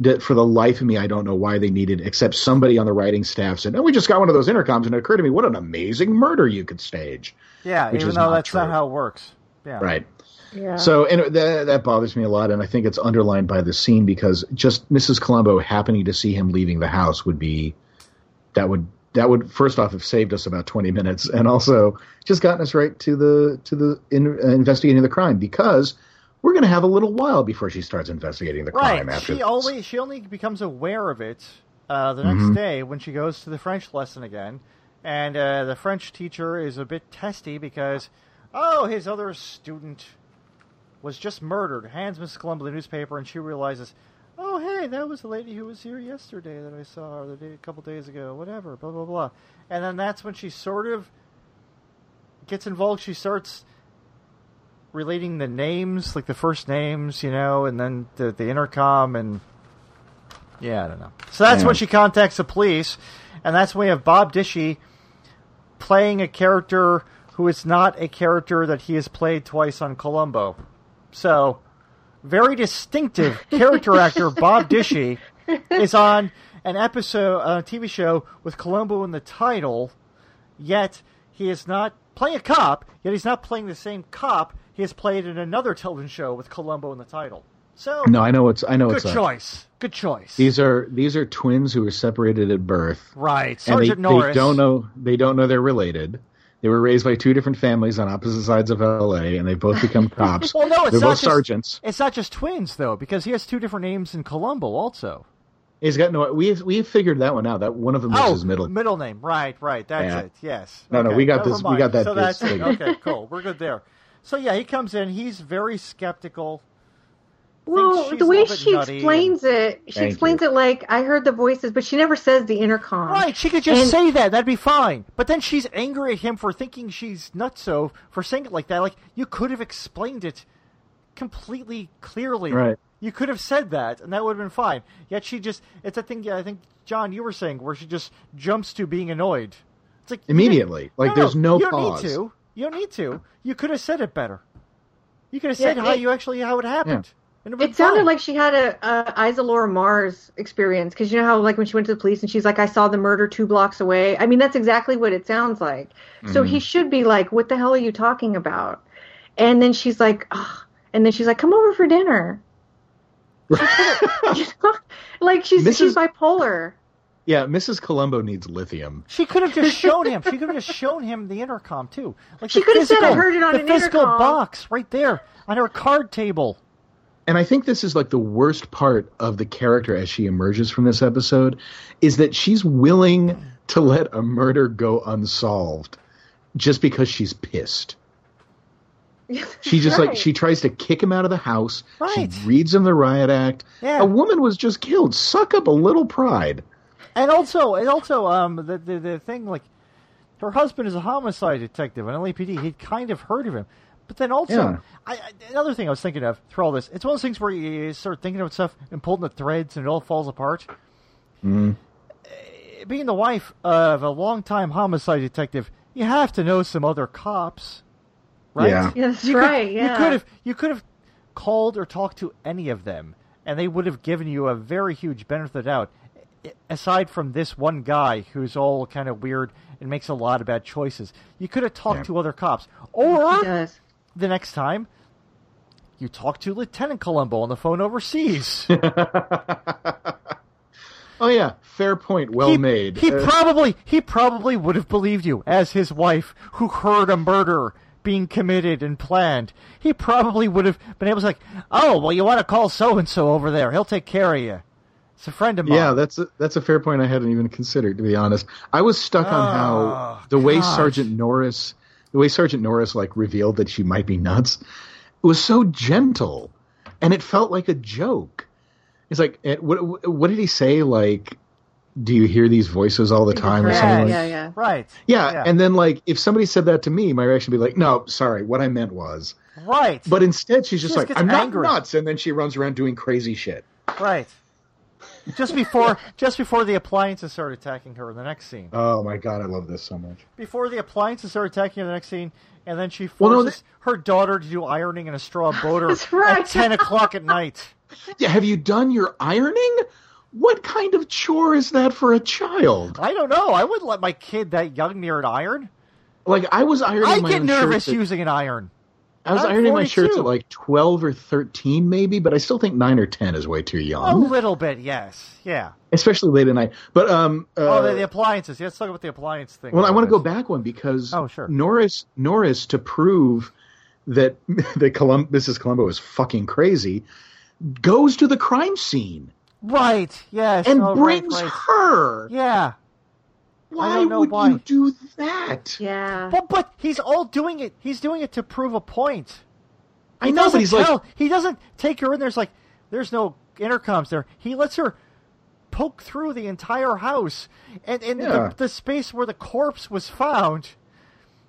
That for the life of me, I don't know why they needed, except somebody on the writing staff said, "Oh, we just got one of those intercoms, and it occurred to me, what an amazing murder you could stage." Yeah, even though that's not how it works. Yeah. Right. Yeah. So and that bothers me a lot, and I think it's underlined by the scene because just Mrs. Columbo happening to see him leaving the house would be that would first off have saved us about 20 minutes, and also just gotten us right to the investigating the crime because we're going to have a little while before she starts investigating the crime. Right. After she only becomes aware of it the next day when she goes to the French lesson again, and the French teacher is a bit testy because his other student was just murdered. Hands Mrs. Columbo the newspaper, and she realizes, oh, hey, that was the lady who was here yesterday that I saw, or the day, a couple days ago, whatever, blah, blah, blah. And then that's when she sort of gets involved. She starts relating the names, like the first names, you know, and then the intercom, and yeah, I don't know. So that's when she contacts the police, and that's when we have Bob Dishy playing a character who is not a character that he has played twice on Columbo. So, very distinctive character actor Bob Dishy is on an episode, a TV show with Columbo in the title, yet he is not playing a cop, yet he's not playing the same cop he has played in another television show with Columbo in the title. So no, I know it's good choice. Good choice. These are twins who were separated at birth. Right, Sergeant Norris. They don't know they're related. They were raised by two different families on opposite sides of L.A., and they both become cops. Well, no, they're both sergeants. It's not just twins, though, because he has two different names in Columbo also. He's got no. We've figured that one out. That one of them is his middle name. Right. That's it. Yes. No, okay. We got this. We got that. So that's it. Okay, cool. We're good there. So yeah, he comes in. He's very skeptical. Well, the way she explains it, like, I heard the voices, but she never says the intercom. Right, she could just say that. That'd be fine. But then she's angry at him for thinking she's nutso for saying it like that. Like, you could have explained it completely clearly. Right. You could have said that, and that would have been fine. Yet she just, it's a thing, I think, John, you were saying, where she just jumps to being annoyed. It's like immediately. Like, there's no pause. You don't need to. You could have said it better. You could have said how it happened. Yeah. It sounded like she had a Isa Laura Mars experience, because you know how, like, when she went to the police and she's like, I saw the murder 2 blocks away. I mean, that's exactly what it sounds like. Mm-hmm. So he should be like, what the hell are you talking about? And then she's like, oh. And then she's like, come over for dinner. Like, she's bipolar. Yeah, Mrs. Columbo needs lithium. She could have just shown him. She could have just shown him the intercom, too. Like, she could have said, I heard it on an intercom. The physical box right there on her card table. And I think this is like the worst part of the character as she emerges from this episode, is that she's willing to let a murder go unsolved just because she's pissed. She just she tries to kick him out of the house. Right. She reads him the riot act. Yeah. A woman was just killed. Suck up a little pride. And also, the thing, like, her husband is a homicide detective on LAPD. He'd kind of heard of him. But then also, another thing I was thinking of through all this, it's one of those things where you start thinking about stuff and pulling the threads and it all falls apart. Mm. Being the wife of a longtime homicide detective, you have to know some other cops, right? Yeah, that's right. Yeah. You could have called or talked to any of them, and they would have given you a very huge benefit of the doubt, aside from this one guy who's all kind of weird and makes a lot of bad choices. You could have talked to other cops. Or... the next time, you talk to Lieutenant Columbo on the phone overseas. Oh yeah, fair point. Well made. He probably would have believed you as his wife, who heard a murder being committed and planned. He probably would have been able to, like, oh well, you want to call so and so over there. He'll take care of you. It's a friend of mine. Yeah, that's a fair point. I hadn't even considered, to be honest. I was stuck on how way Sergeant Norris like revealed that she might be nuts, it was so gentle, and it felt like a joke. It's like, what did he say? Like, do you hear these voices all the time? Or something? Yeah. Right. Yeah, and then, like, if somebody said that to me, my reaction would be like, no, sorry, what I meant was. Right. But instead, she's just like, I'm angry. Not nuts, and then she runs around doing crazy shit. Right. Just before the appliances start attacking her in the next scene. Oh my god, I love this so much. Before the appliances start attacking her in the next scene, and then she forces her daughter to do ironing in a straw boater at 10 o'clock at night. Yeah, have you done your ironing? What kind of chore is that for a child? I don't know. I wouldn't let my kid that young near an iron. Like, I was ironing my own shirt. I get nervous using an iron. I was ironing my shirts at like 12 or 13 maybe, but I still think 9 or 10 is way too young. A little bit, yes. Yeah. Especially late at night. But the appliances. Yeah, let's talk about the appliance thing. Well, I want to go back one because Norris, to prove that Mrs. Columbo is fucking crazy, goes to the crime scene. Right, yes. And brings her. Yeah. Why would you do that? Yeah. But he's doing it to prove a point. I know, but he's like... He doesn't take her in. There's like... There's no intercoms there. He lets her poke through the entire house and the space where the corpse was found.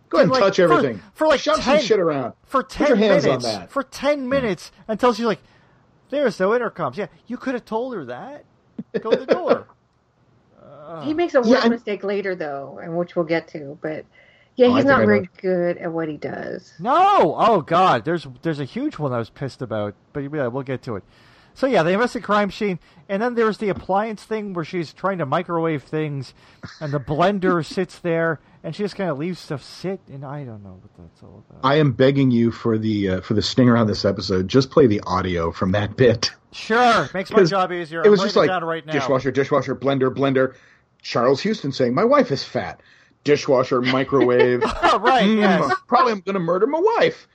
Go ahead and touch everything. For like shove some shit around. For 10 minutes. Put your hands on that. For 10 minutes until she's like, "There's no intercoms." Yeah, you could have told her that. Go to the door. He makes a weird mistake later, though, and which we'll get to. But yeah, he's not very good at what he does. No. Oh God, there's a huge one I was pissed about, but yeah, we'll get to it. So yeah, they investigate crime scene, and then there's the appliance thing where she's trying to microwave things, and the blender sits there, and she just kind of leaves stuff sit, and I don't know what that's all about. I am begging you for the stinger on this episode. Just play the audio from that bit. Sure, makes my job easier. It was just like dishwasher, dishwasher, blender, blender. Charles Houston saying, "My wife is fat." Dishwasher, microwave. Oh, right. Yes. Probably I'm going to murder my wife.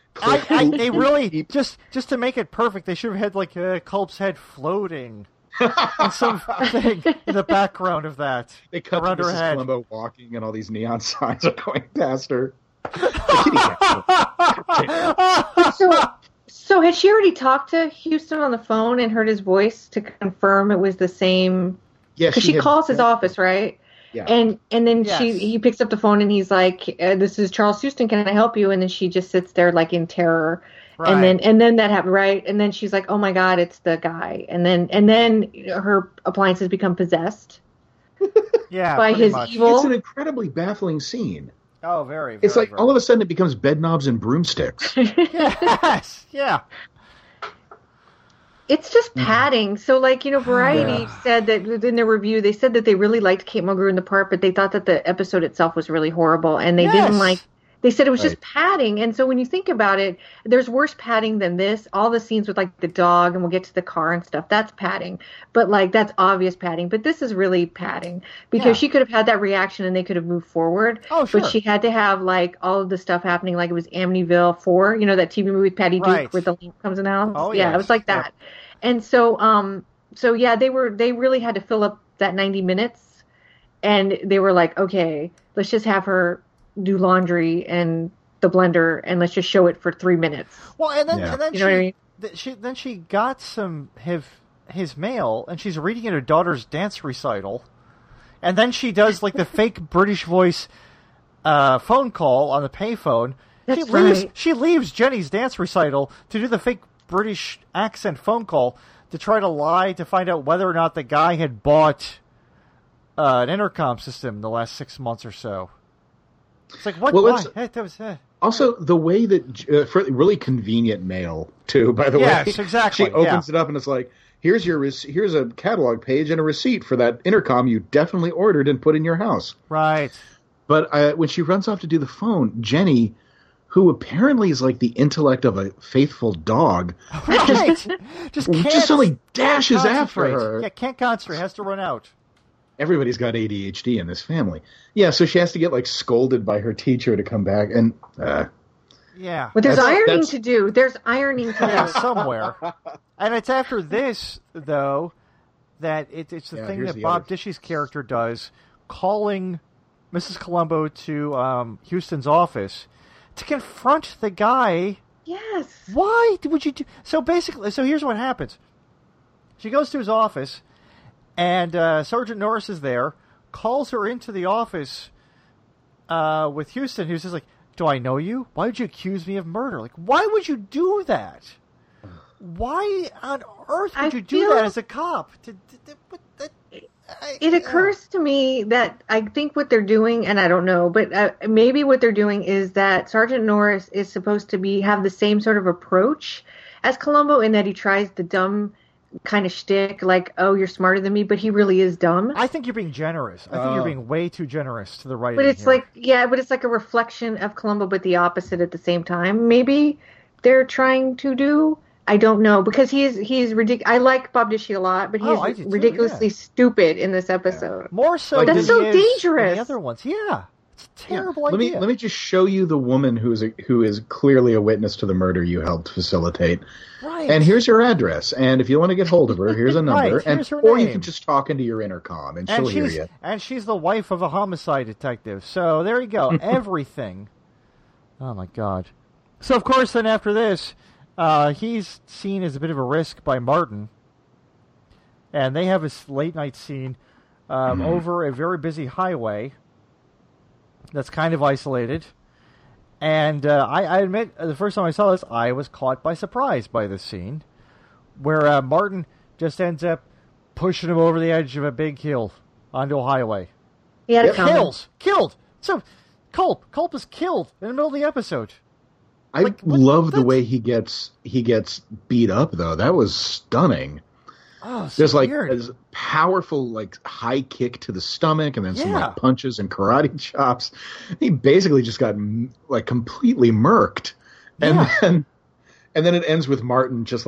They really just to make it perfect, they should have had like Culp's head floating and something in the background of that. They cut around her head. Columbo walking, and all these neon signs are going past her. So had she already talked to Houston on the phone and heard his voice to confirm it was the same? Yes, because she calls his office, right? Yeah. And then he picks up the phone and he's like, "This is Charles Houston. Can I help you?" And then she just sits there like in terror. Right. And then that happened, right? And then she's like, "Oh my God, it's the guy." And then her appliances become possessed. Yeah, by his evil. It's an incredibly baffling scene. Oh, very. It's like all of a sudden it becomes bed knobs and broomsticks. Yes. Yeah. It's just padding. So, like, you know, Variety said that in their review, they said that they really liked Kate Mulgrew in the part, but they thought that the episode itself was really horrible, and they didn't like. They said it was just padding, and so when you think about it, there's worse padding than this. All the scenes with like the dog, and we'll get to the car and stuff. That's padding, but like that's obvious padding. But this is really padding because she could have had that reaction, and they could have moved forward. Oh, sure. But she had to have like all of the stuff happening, like it was Amityville 4, you know, that TV movie with Patty Duke where the lamp comes in the house. Oh, yeah, it was like that. Yeah. And so, they really had to fill up that 90 minutes, and they were like, okay, let's just have her do laundry and the blender, and let's just show it for 3 minutes. Well, and then you know what I mean? She got some his mail, and she's reading at her daughter's dance recital, and then she does like the fake British voice phone call on the payphone. She leaves Jenny's dance recital to do the fake British accent phone call to try to lie to find out whether or not the guy had bought an intercom system in the last 6 months or so. It's like, what? Well, also, the way that really convenient mail, too, by the way. Yes, exactly. She opens it up and it's like, here's a catalog page and a receipt for that intercom you definitely ordered and put in your house. Right. But when she runs off to do the phone, Jenny, who apparently is like the intellect of a faithful dog, just suddenly dashes after her. Yeah, can't concentrate, has to run out. Everybody's got ADHD in this family. Yeah, so she has to get, like, scolded by her teacher to come back. And, yeah. But there's ironing to do. There's ironing to do. Somewhere. And it's after this, though, that it's the thing that Bob Dishy's character does, calling Mrs. Columbo to Houston's office to confront the guy. Yes. Why would you do... So here's what happens. She goes to his office... And Sergeant Norris is there, calls her into the office with Houston, who's just like, "Do I know you? Why would you accuse me of murder? Like, why would you do that? Why on earth would you do that as a cop?" It occurs to me that I think what they're doing, and I don't know, but maybe what they're doing is that Sergeant Norris is supposed to have the same sort of approach as Columbo in that he tries the dumb kind of shtick, like, "Oh, you're smarter than me," but he really is dumb. I think you're being generous. I think you're being way too generous to the writing. But it's it's like a reflection of Columbo, but the opposite at the same time. Maybe they're trying to do. I don't know, because he's ridiculous. I like Bob Dishy a lot, but he's ridiculously stupid in this episode. Yeah. More so, like, that's so dangerous. The other ones, it's a terrible idea. Let me just show you the woman who is clearly a witness to the murder you helped facilitate. Right. And here's her address. And if you want to get hold of her, here's a number. Right, here's her name. You can just talk into your intercom, and she'll hear you. And she's the wife of a homicide detective. So there you go. Everything. Oh, my God. So, of course, then after this, He's seen as a bit of a risk by Martin. And they have a late night scene over a very busy highway that's kind of isolated. And I admit, the first time I saw this, I was caught by surprise by this scene, where Martin just ends up pushing him over the edge of a big hill onto a highway. He had killed. So Culp is killed in the middle of the episode. I love the way he gets beat up, though. That was stunning. Oh, so there's this powerful high kick to the stomach, and then some punches and karate chops. He basically just got completely murked, and then it ends with Martin just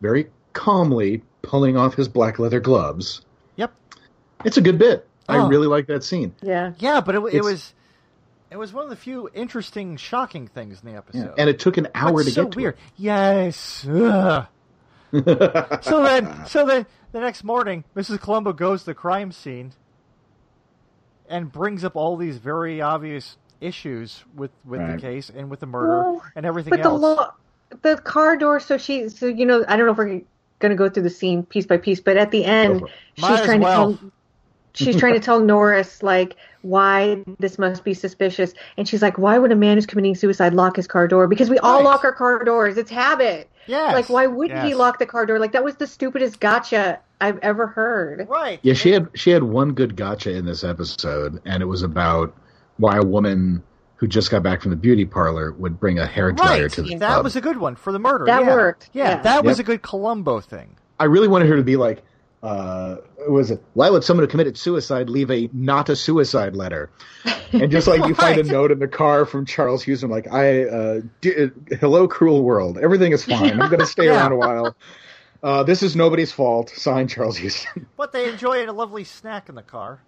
very calmly pulling off his black leather gloves. Yep, it's a good bit. Oh. I really like that scene. Yeah, but it was one of the few interesting, shocking things in the episode. Yeah. And it took an hour to get to. So weird. It. Yes. Ugh. So then, the next morning, Mrs. Columbo goes to the crime scene and brings up all these very obvious issues with the case and with the murder and everything else. The car door. So I don't know if we're going to go through the scene piece by piece, but at the end, she's trying to tell Norris why this must be suspicious, and she's like, "Why would a man who's committing suicide lock his car door? Because we all lock our car doors. It's habit." Yes. Why wouldn't he lock the car door? That was the stupidest gotcha I've ever heard. Right. Yeah, she had one good gotcha in this episode, and it was about why a woman who just got back from the beauty parlor would bring a hairdryer to the club. That was a good one for the murder. That worked. Yeah, that was a good Columbo thing. I really wanted her to be like, why would someone who committed suicide leave a not a suicide letter? And just you find a note in the car from Charles Houston, hello, cruel world. Everything is fine. I'm going to stay around a while. This is nobody's fault. Signed, Charles Houston. But they enjoyed a lovely snack in the car.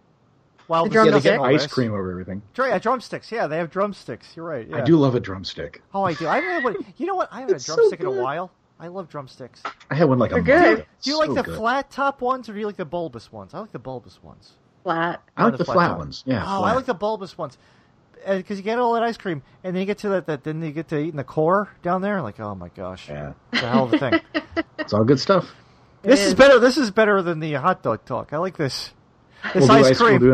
While they get ice cream over everything. Drumsticks. Yeah, they have drumsticks. You're right. Yeah. I do love a drumstick. Oh, I do. You know what? I haven't had a drumstick in a while. I love drumsticks. I had one they're a good. Do you like the flat top ones or do you like the bulbous ones? I like the bulbous ones. Flat. I like the flat ones. Yeah. Oh, flat. I like the bulbous ones because you get all that ice cream and then you get to then you get to eating the core down there. Oh my gosh, it's a hell of a thing. It's all good stuff. This is better. This is better than the hot dog talk. I like this. We'll do an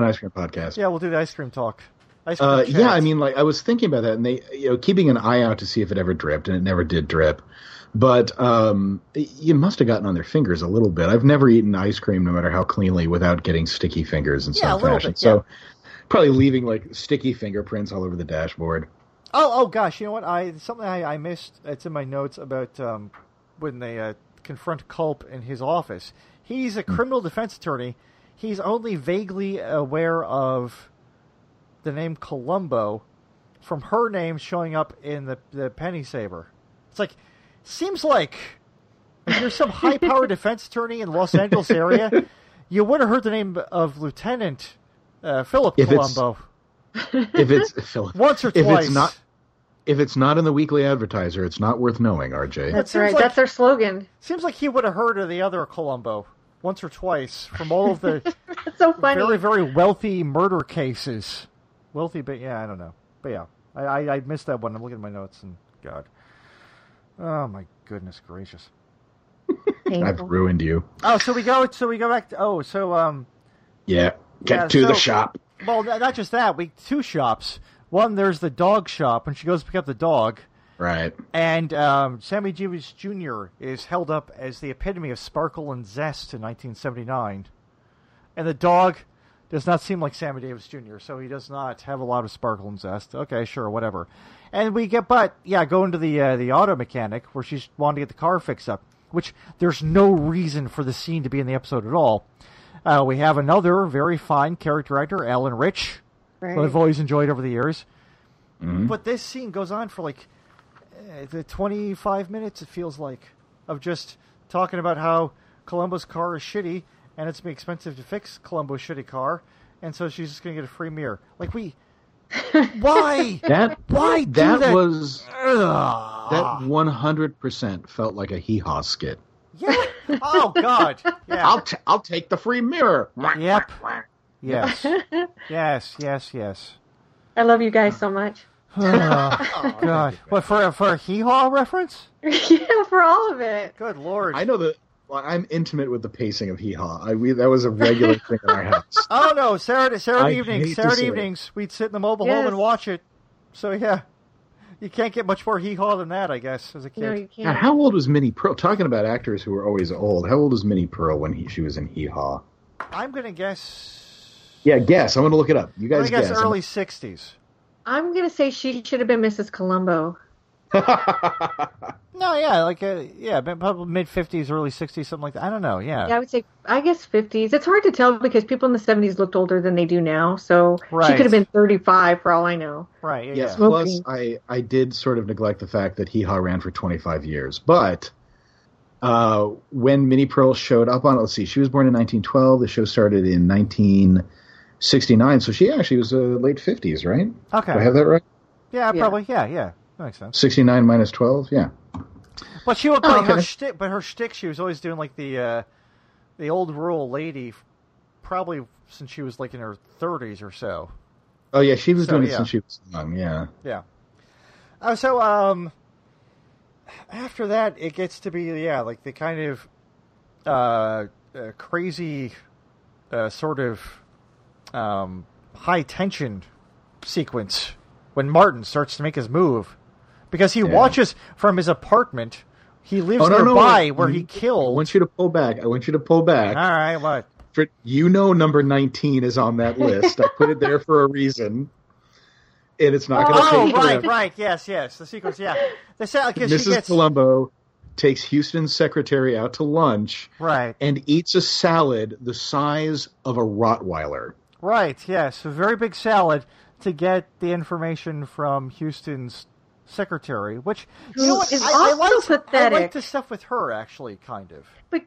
ice cream podcast. Yeah, we'll do the ice cream talk. I was thinking about that, and they, keeping an eye out to see if it ever dripped, and it never did drip. But you must have gotten on their fingers a little bit. I've never eaten ice cream, no matter how cleanly, without getting sticky fingers in some fashion. Bit, yeah. So probably leaving sticky fingerprints all over the dashboard. Oh gosh, you know what? Something I missed. It's in my notes about when they confront Culp in his office. He's a criminal defense attorney. He's only vaguely aware of the name Columbo from her name showing up in the penny saver. It's like. Seems like if you're some high-powered defense attorney in the Los Angeles area, you would have heard the name of Lieutenant Philip Columbo. If it's Philip, once or twice. If it's not in the Weekly Advertiser, it's not worth knowing, RJ. That's right. That's their slogan. Seems like he would have heard of the other Columbo once or twice from all of the very, very wealthy murder cases. Wealthy, but I don't know. But I missed that one. I'm looking at my notes and God. Oh my goodness gracious! I've ruined you. Oh, so we go back to. Oh, so get to the shop. Well, not just that. Two shops. One, there's the dog shop, and she goes to pick up the dog. Right. And Sammy Davis Jr. is held up as the epitome of sparkle and zest in 1979, and the dog does not seem like Sammy Davis Jr., so he does not have a lot of sparkle and zest. Okay, sure, whatever. And we get, going to the auto mechanic where she's wanting to get the car fixed up, which there's no reason for the scene to be in the episode at all. We have another very fine character actor, Alan Rich, who I've always enjoyed over the years. Mm-hmm. But this scene goes on for 25 minutes, it feels like, of just talking about how Columbo's car is shitty, and it's been expensive to fix Columbo's shitty car, and so she's just going to get a free mirror. Why? Why do that? That 100% felt like a Hee Haw skit. Yeah. Oh, God. Yeah. I'll take the free mirror. Yep. Yes. Yes, yes, yes. I love you guys so much. Oh, God. What, for a Hee Haw reference? Yeah, for all of it. Good Lord. I know that. Well, I'm intimate with the pacing of Hee Haw. That was a regular thing in our house. Oh, no. Saturday evenings, we'd sit in the mobile home and watch it. So, yeah. You can't get much more Hee Haw than that, I guess, as a kid. No, you can't. Now, how old was Minnie Pearl? Talking about actors who were always old, how old was Minnie Pearl when she was in Hee Haw? I'm going to guess... Yeah, guess. I'm going to look it up. You guys guess. Early 60s. I'm going to say she should have been Mrs. Columbo. No, yeah, like, probably mid-50s, early 60s, something like that. I don't know, yeah, I would say, I guess 50s. It's hard to tell because people in the 70s looked older than they do now, so she could have been 35 for all I know. Right, yeah. Plus, I did sort of neglect the fact that Hee Haw ran for 25 years, but when Minnie Pearl showed up on it, let's see, she was born in 1912, the show started in 1969, so she actually was late 50s, right? Okay. Do I have that right? Yeah, probably, yeah. That makes sense. 69 minus 12, yeah. But she would play her shtick. But her shtick, she was always doing like the old rural lady, probably since she was like in her 30s or so. Oh yeah, she was doing it since she was young. Yeah. Yeah. So after that, it gets to be like the kind of crazy sort of high tension sequence when Martin starts to make his move. Because he watches from his apartment. He lives nearby where he killed. I want you to pull back. All right, what? Number 19 is on that list. I put it there for a reason. And it's not going to take forever. Right. Yes. The sequence, Mrs. Columbo takes Houston's secretary out to lunch and eats a salad the size of a Rottweiler. Right, yes. A very big salad to get the information from Houston's secretary, which is also pathetic. I like the stuff with her, actually, kind of. But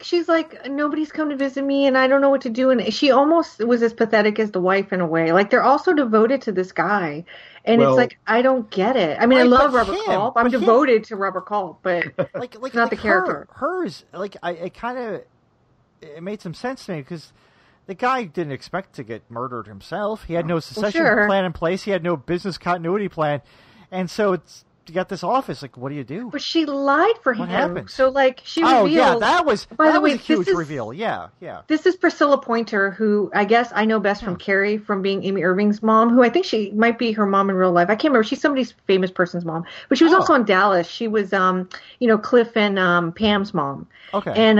she's like, nobody's come to visit me, and I don't know what to do. And she almost was as pathetic as the wife in a way. Like, they're all so devoted to this guy, and it's like, I don't get it. I mean, I love Robert Culp. I'm devoted to Robert Culp, but like not the character. Hers, like, it kind of it made some sense to me because the guy didn't expect to get murdered himself. He had no succession plan in place. He had no business continuity plan. And so you got this office. Like, what do you do? But she lied for him. What happened? So, like, she revealed. Oh, yeah, that was a huge reveal. Yeah. This is Priscilla Pointer, who I guess I know best from Carrie, from being Amy Irving's mom, who I think she might be her mom in real life. I can't remember. She's somebody's famous person's mom. But she was also on Dallas. She was, Cliff and Pam's mom. Okay. And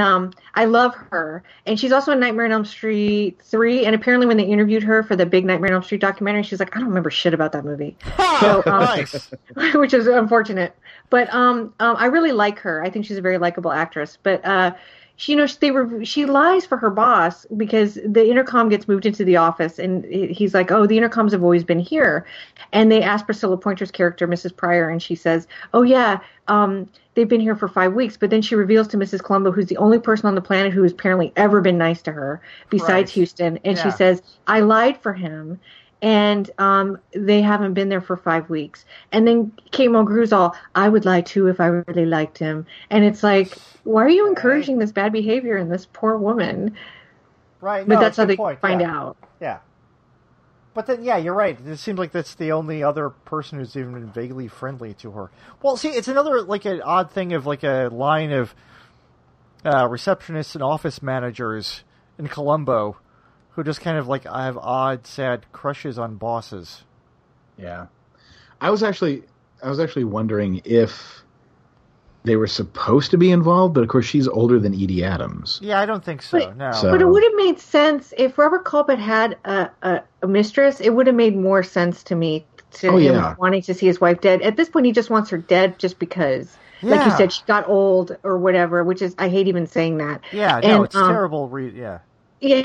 I love her. And she's also in Nightmare on Elm Street 3. And apparently when they interviewed her for the big Nightmare on Elm Street documentary, she's like, I don't remember shit about that movie. So, nice. Which is unfortunate. But I really like her. I think she's a very likable actress. But she lies for her boss because the intercom gets moved into the office. And he's like, the intercoms have always been here. And they ask Priscilla Pointer's character, Mrs. Pryor, and she says, they've been here for 5 weeks. But then she reveals to Mrs. Columbo, who's the only person on the planet who has apparently ever been nice to her besides Houston. And she says, I lied for him. And they haven't been there for 5 weeks. And then Kate Mulgrew's all, I would lie too if I really liked him. And it's like, why are you encouraging this bad behavior in this poor woman? Right. But that's how they find out. Yeah. But then, you're right. It seems like that's the only other person who's even been vaguely friendly to her. Well, see, it's another, like, an odd thing of, like, a line of receptionists and office managers in Columbo who just kind of, like, I have odd, sad crushes on bosses. Yeah. I was actually wondering if they were supposed to be involved, but of course she's older than Edie Adams. Yeah, I don't think so, no. But it would have made sense if Robert Culp had a mistress, it would have made more sense to me him wanting to see his wife dead. At this point, he just wants her dead just because. Yeah. Like you said, she got old or whatever, which is, I hate even saying that. Yeah, it's terrible. Yeah,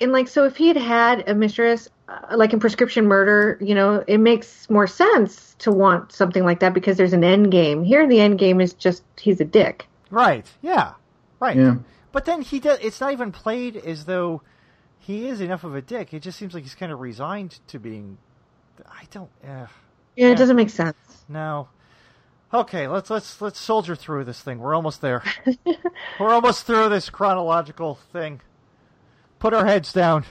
and so if he had a mistress, like in Prescription Murder, it makes more sense to want something like that because there's an end game. Here, the end game is just he's a dick. Right. Yeah. Right. Yeah. But then he does. It's not even played as though he is enough of a dick. It just seems like he's kind of resigned to being. It doesn't make sense. No. Okay, let's soldier through this thing. We're almost there. We're almost through this chronological thing. Put our heads down.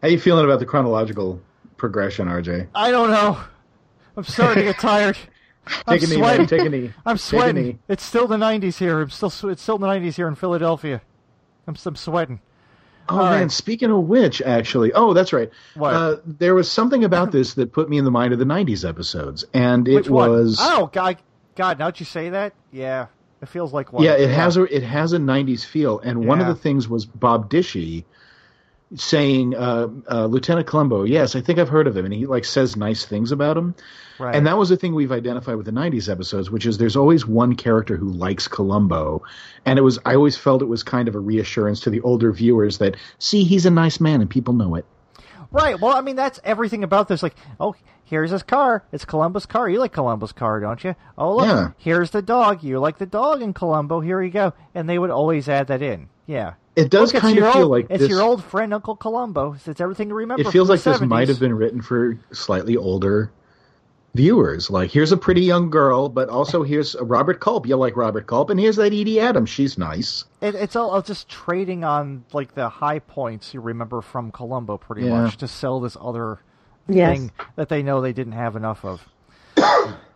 How you feeling about the chronological progression, RJ? I don't know. I'm sorry to get tired. I'm sweating. It's still the 90s here. It's still the 90s here in Philadelphia. I'm sweating. Oh, all man, right. Speaking of which, actually. Oh, that's right. What? There was something about this that put me in the mind of the 90s episodes. And it was... Oh, God, now that you say that? Yeah. It feels like one. Yeah, it has a 90s feel. And one of the things was Bob Dishy saying, Lieutenant Columbo, yes, I think I've heard of him. And he says nice things about him. Right. And that was the thing we've identified with the 90s episodes, which is there's always one character who likes Columbo. And I always felt it was kind of a reassurance to the older viewers that, see, he's a nice man and people know it. Right. Well, I mean, that's everything about this. Like, oh, here's his car. It's Columbo's car. You like Columbo's car, don't you? Oh, look, here's the dog. You like the dog in Columbo. Here you go. And they would always add that in. Yeah. It does kind of feel like this. It's your old friend, Uncle Columbo. It's everything to remember. It feels like this might have been written for slightly older viewers. Like, here's a pretty young girl, but also here's Robert Culp. You like Robert Culp. And here's that Edie Adams. She's nice. It's all just trading on, the high points you remember from Columbo pretty much to sell this other thing that they know they didn't have enough of.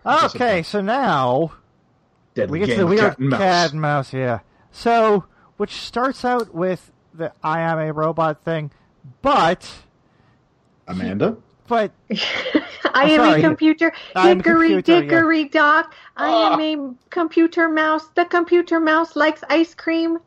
Okay, so now we get to the weird cat and mouse. Yeah. So... which starts out with the I am a robot thing, but... Amanda? But... I am a computer, hickory dickory dock. I am a computer mouse. The computer mouse likes ice cream.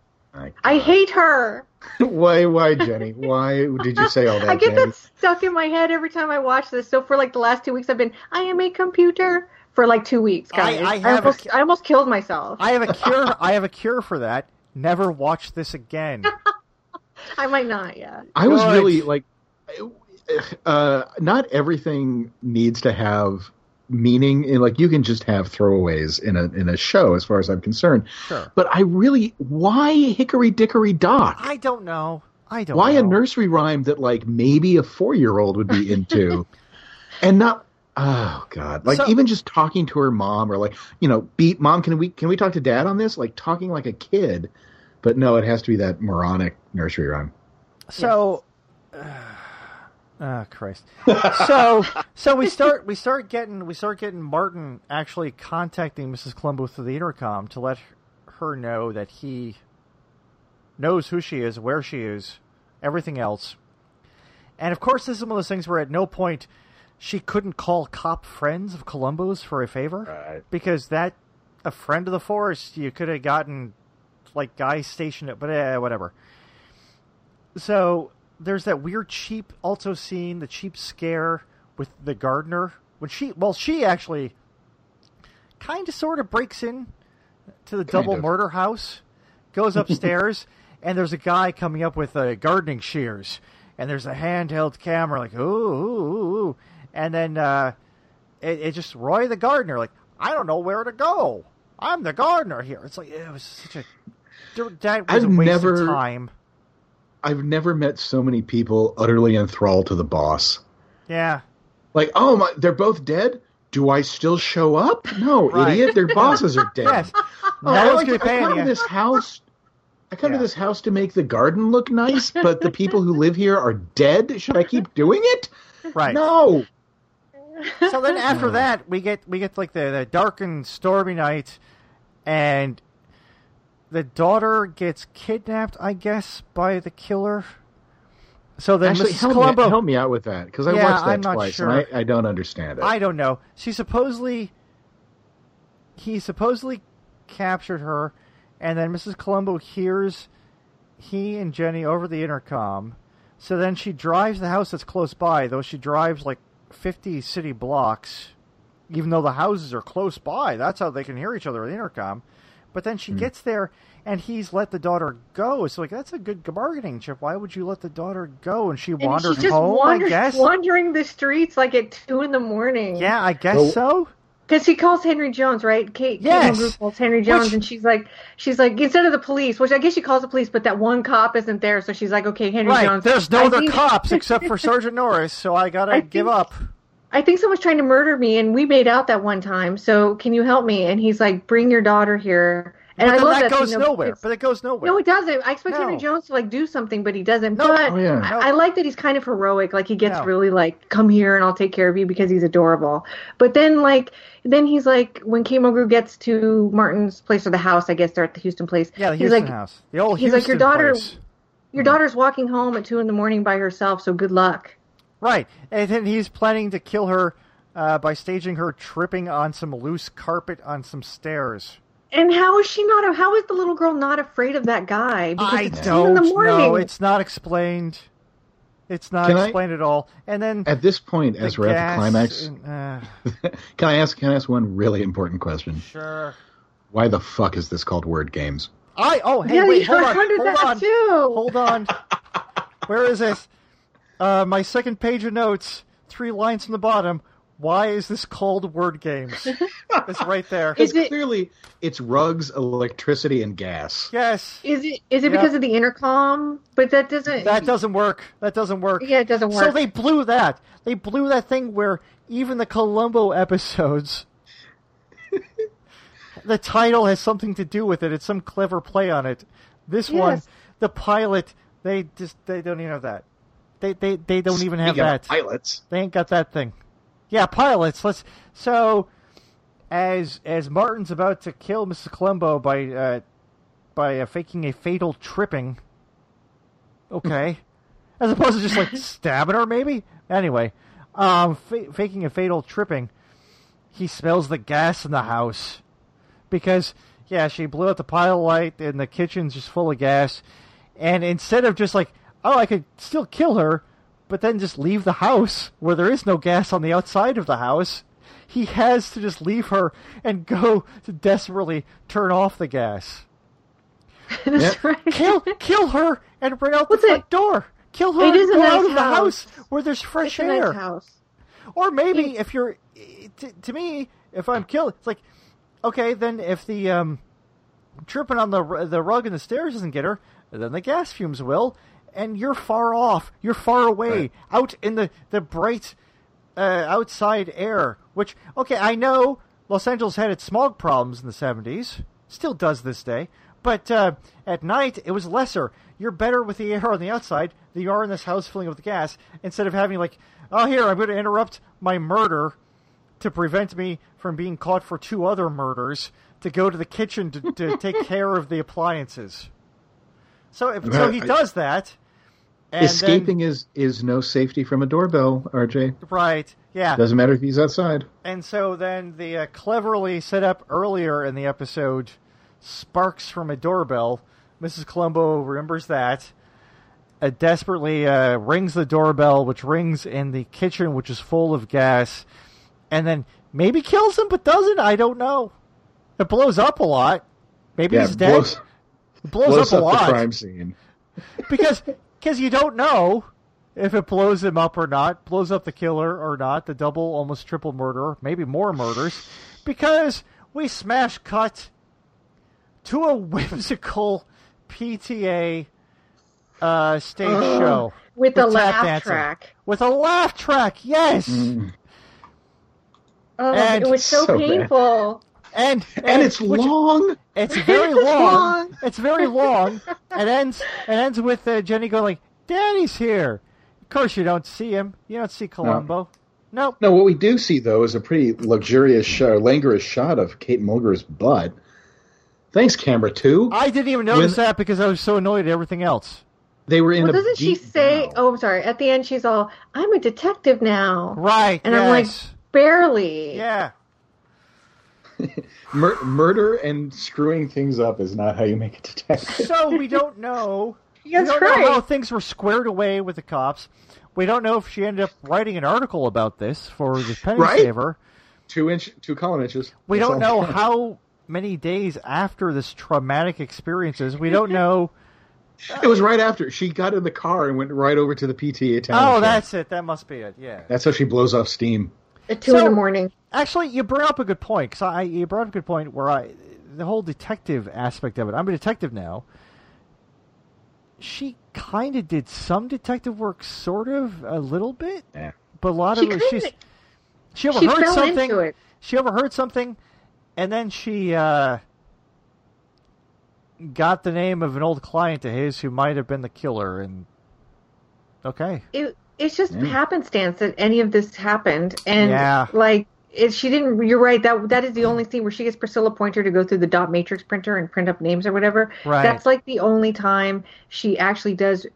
I hate her. Why, Jenny? Why did you say all that, I get Jenny? That stuck in my head every time I watch this. So for the last 2 weeks, I've been, I am a computer for 2 weeks, guys. I almost killed myself. I have a cure. I have a cure for that. Never watch this again. I might not, yeah. I was really, not everything needs to have meaning. You can just have throwaways in a show, as far as I'm concerned. Sure. But I really, why Hickory Dickory Dock? I don't know. Why a nursery rhyme that, maybe a 4-year-old would be into? And not... Oh God! Even just talking to her mom, or beat mom. Can we talk to dad on this? Talking like a kid, but no, it has to be that moronic nursery rhyme. So, Christ! So we start getting Martin actually contacting Mrs. Columbo through the intercom to let her know that he knows who she is, where she is, everything else, and of course, this is one of those things where at no point. She couldn't call cop friends of Columbo's for a favor, right. Because that a friend of the force you could have gotten guys stationed at, but whatever. So there's that weird cheap also scene, the cheap scare with the gardener when she actually kind of sort of breaks in to the double murder house, goes upstairs, and there's a guy coming up with gardening shears, and there's a handheld camera ooh. And then it just Roy the gardener, I don't know where to go. I'm the gardener here. It's it was such a that was a waste of time. I've never met so many people utterly enthralled to the boss. Yeah. Oh my, they're both dead? Do I still show up? No, right. Idiot. Their bosses are dead. Yes. No one's gonna pay you. I come to this house to make the garden look nice, but the people who live here are dead. Should I keep doing it? Right. No. So then after that, we get the dark and stormy night, and the daughter gets kidnapped, I guess, by the killer. So then Mrs. Columbo... help me out with that, because I watched that twice, sure. And I don't understand it. I don't know. He supposedly captured her, and then Mrs. Columbo hears he and Jenny over the intercom... So then she drives the house that's close by, though she drives 50 city blocks, even though the houses are close by. That's how they can hear each other at the intercom. But then she gets there, and he's let the daughter go. So that's a good bargaining chip. Why would you let the daughter go? And she wandered home, I guess? Wandering the streets at 2 a.m. Yeah, I guess so. Because he calls Henry Jones, right? Kate Mulgrew calls Henry Jones, and she's like, instead of the police, which I guess she calls the police, but that one cop isn't there, so she's like, okay, Henry Jones. There's no other cops except for Sergeant Norris, so I gotta give up. I think someone's trying to murder me, and we made out that one time, so can you help me? And he's like, bring your daughter here. And but I love that goes nowhere. But it goes nowhere. No, it doesn't. I expect Henry Jones to do something, but he doesn't. No. But I like that he's kind of heroic. Like he gets really come here and I'll take care of you, because he's adorable. But then then he's when Kate Mulgrew gets to Martin's place, or the house, I guess they're at the Houston place. Yeah, the Houston house. The old Houston place. He's like, your daughter's walking home at 2 a.m. by herself, so good luck. Right. And then he's planning to kill her by staging her tripping on some loose carpet on some stairs. And how is the little girl not afraid of that guy? Because I don't know. It's not explained. It's not explained at all. And then at this point, as we're at the climax, can I ask one really important question? Sure. Why the fuck is this called Word Games? Wait, hold on. Where is this? My second page of notes, 3 lines from the bottom. Why is this called Word Games? It's right there. Clearly, it's rugs, electricity, and gas. Yes. Is it because of the intercom? But that doesn't work. Yeah, it doesn't work. So they blew that. They blew that thing where even the Columbo episodes, the title has something to do with it. It's some clever play on it. This one, the pilot, they don't even have that. They don't even have that. Pilots. They ain't got that thing. Yeah, pilots. So, as Martin's about to kill Mrs. Columbo by faking a fatal tripping. Okay, as opposed to just stabbing her, maybe. Anyway, faking a fatal tripping, he smells the gas in the house, because she blew out the pile light and the kitchen's just full of gas, and instead of just I could still kill her, but then just leave the house where there is no gas on the outside of the house, he has to just leave her and go to desperately turn off the gas. That's right. Kill her and bring out the front door. Kill her and go out of the house where there's fresh air. Nice house. Or maybe to me, if I'm killed, it's okay, then if the tripping on the rug and the stairs doesn't get her, then the gas fumes will. And you're far off. You're far away, out in the bright outside air. Which, I know Los Angeles had its smog problems in the 70s. Still does this day. But at night, it was lesser. You're better with the air on the outside than you are in this house filling up with gas. Instead of having I'm going to interrupt my murder to prevent me from being caught for 2 other murders, to go to the kitchen to take care of the appliances. So he does that. And escaping then, is no safety from a doorbell, RJ. Right, yeah. Doesn't matter if he's outside. And so then the cleverly set up earlier in the episode, sparks from a doorbell. Mrs. Columbo remembers that. Desperately rings the doorbell, which rings in the kitchen, which is full of gas. And then maybe kills him, but doesn't. I don't know. It blows up a lot. Maybe he's dead. Blows up a lot. The crime scene. Because you don't know if it blows him up or not, blows up the killer or not, the double, almost triple murderer, maybe more murders, because we smash cut to a whimsical PTA stage show. With a laugh track. With a laugh track, yes! Mm. Oh, and it was so painful. Bad. And it's long. It's very long. It's very long. It ends with Jenny going "Daddy's here." Of course, you don't see him. You don't see Columbo. No. Nope. No. What we do see though is a pretty languorous shot of Kate Mulgrew's butt. Thanks, camera 2. I didn't even notice that because I was so annoyed at everything else. They were in. Well, doesn't she say? Now. Oh, I'm sorry. At the end, she's all, "I'm a detective now." Right. And I'm barely. Yeah. Murder and screwing things up is not how you make a detective. So we don't know. We don't know how things were squared away with the cops. We don't know if she ended up writing an article about this for the Penny Saver. 2 column inches. We don't know how many days after this traumatic experiences. We don't know. It was right after. She got in the car and went right over to the PTA town. Oh, that's it. That must be it. Yeah. That's how she blows off steam. At 2 a.m. Actually, you brought up a good point. You brought up a good point where the whole detective aspect of it. I'm a detective now. She kind of did some detective work, sort of, a little bit. Yeah. But a lot of it, she overheard something. She overheard something, and then she got the name of an old client of his who might have been the killer, and okay. It's just happenstance that any of this happened, and like she didn't. You're right. That is the only scene where she gets Priscilla Pointer to go through the dot matrix printer and print up names or whatever. Right. That's like the only time she actually does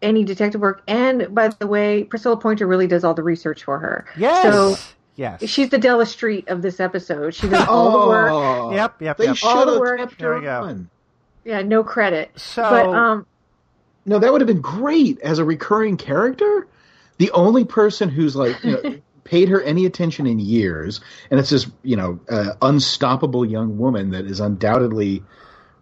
any detective work. And by the way, Priscilla Pointer really does all the research for her. Yes. So, yes. She's the Della Street of this episode. She does all the work. Yep. They should have kept her on. Yeah, no credit. So, but, no, that would have been great as a recurring character. The only person who's like, you know, paid her any attention in years, and it's this, you know, unstoppable young woman that is undoubtedly,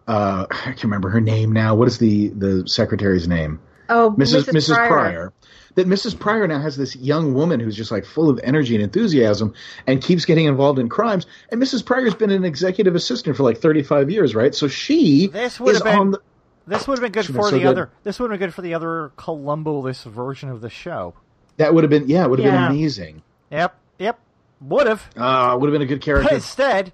I can't remember her name now. What is the secretary's name? Oh, Mrs. Pryor. That Mrs. Pryor now has this young woman who's just like full of energy and enthusiasm and keeps getting involved in crimes. And Mrs. Pryor's been an executive assistant for like 35 years, right? So she is on the... This would have been good for the other. This would have been good for the other Columbo-less version of the show. That would have been, yeah, it would have been amazing. Yep, would have. Would have been a good character. But instead,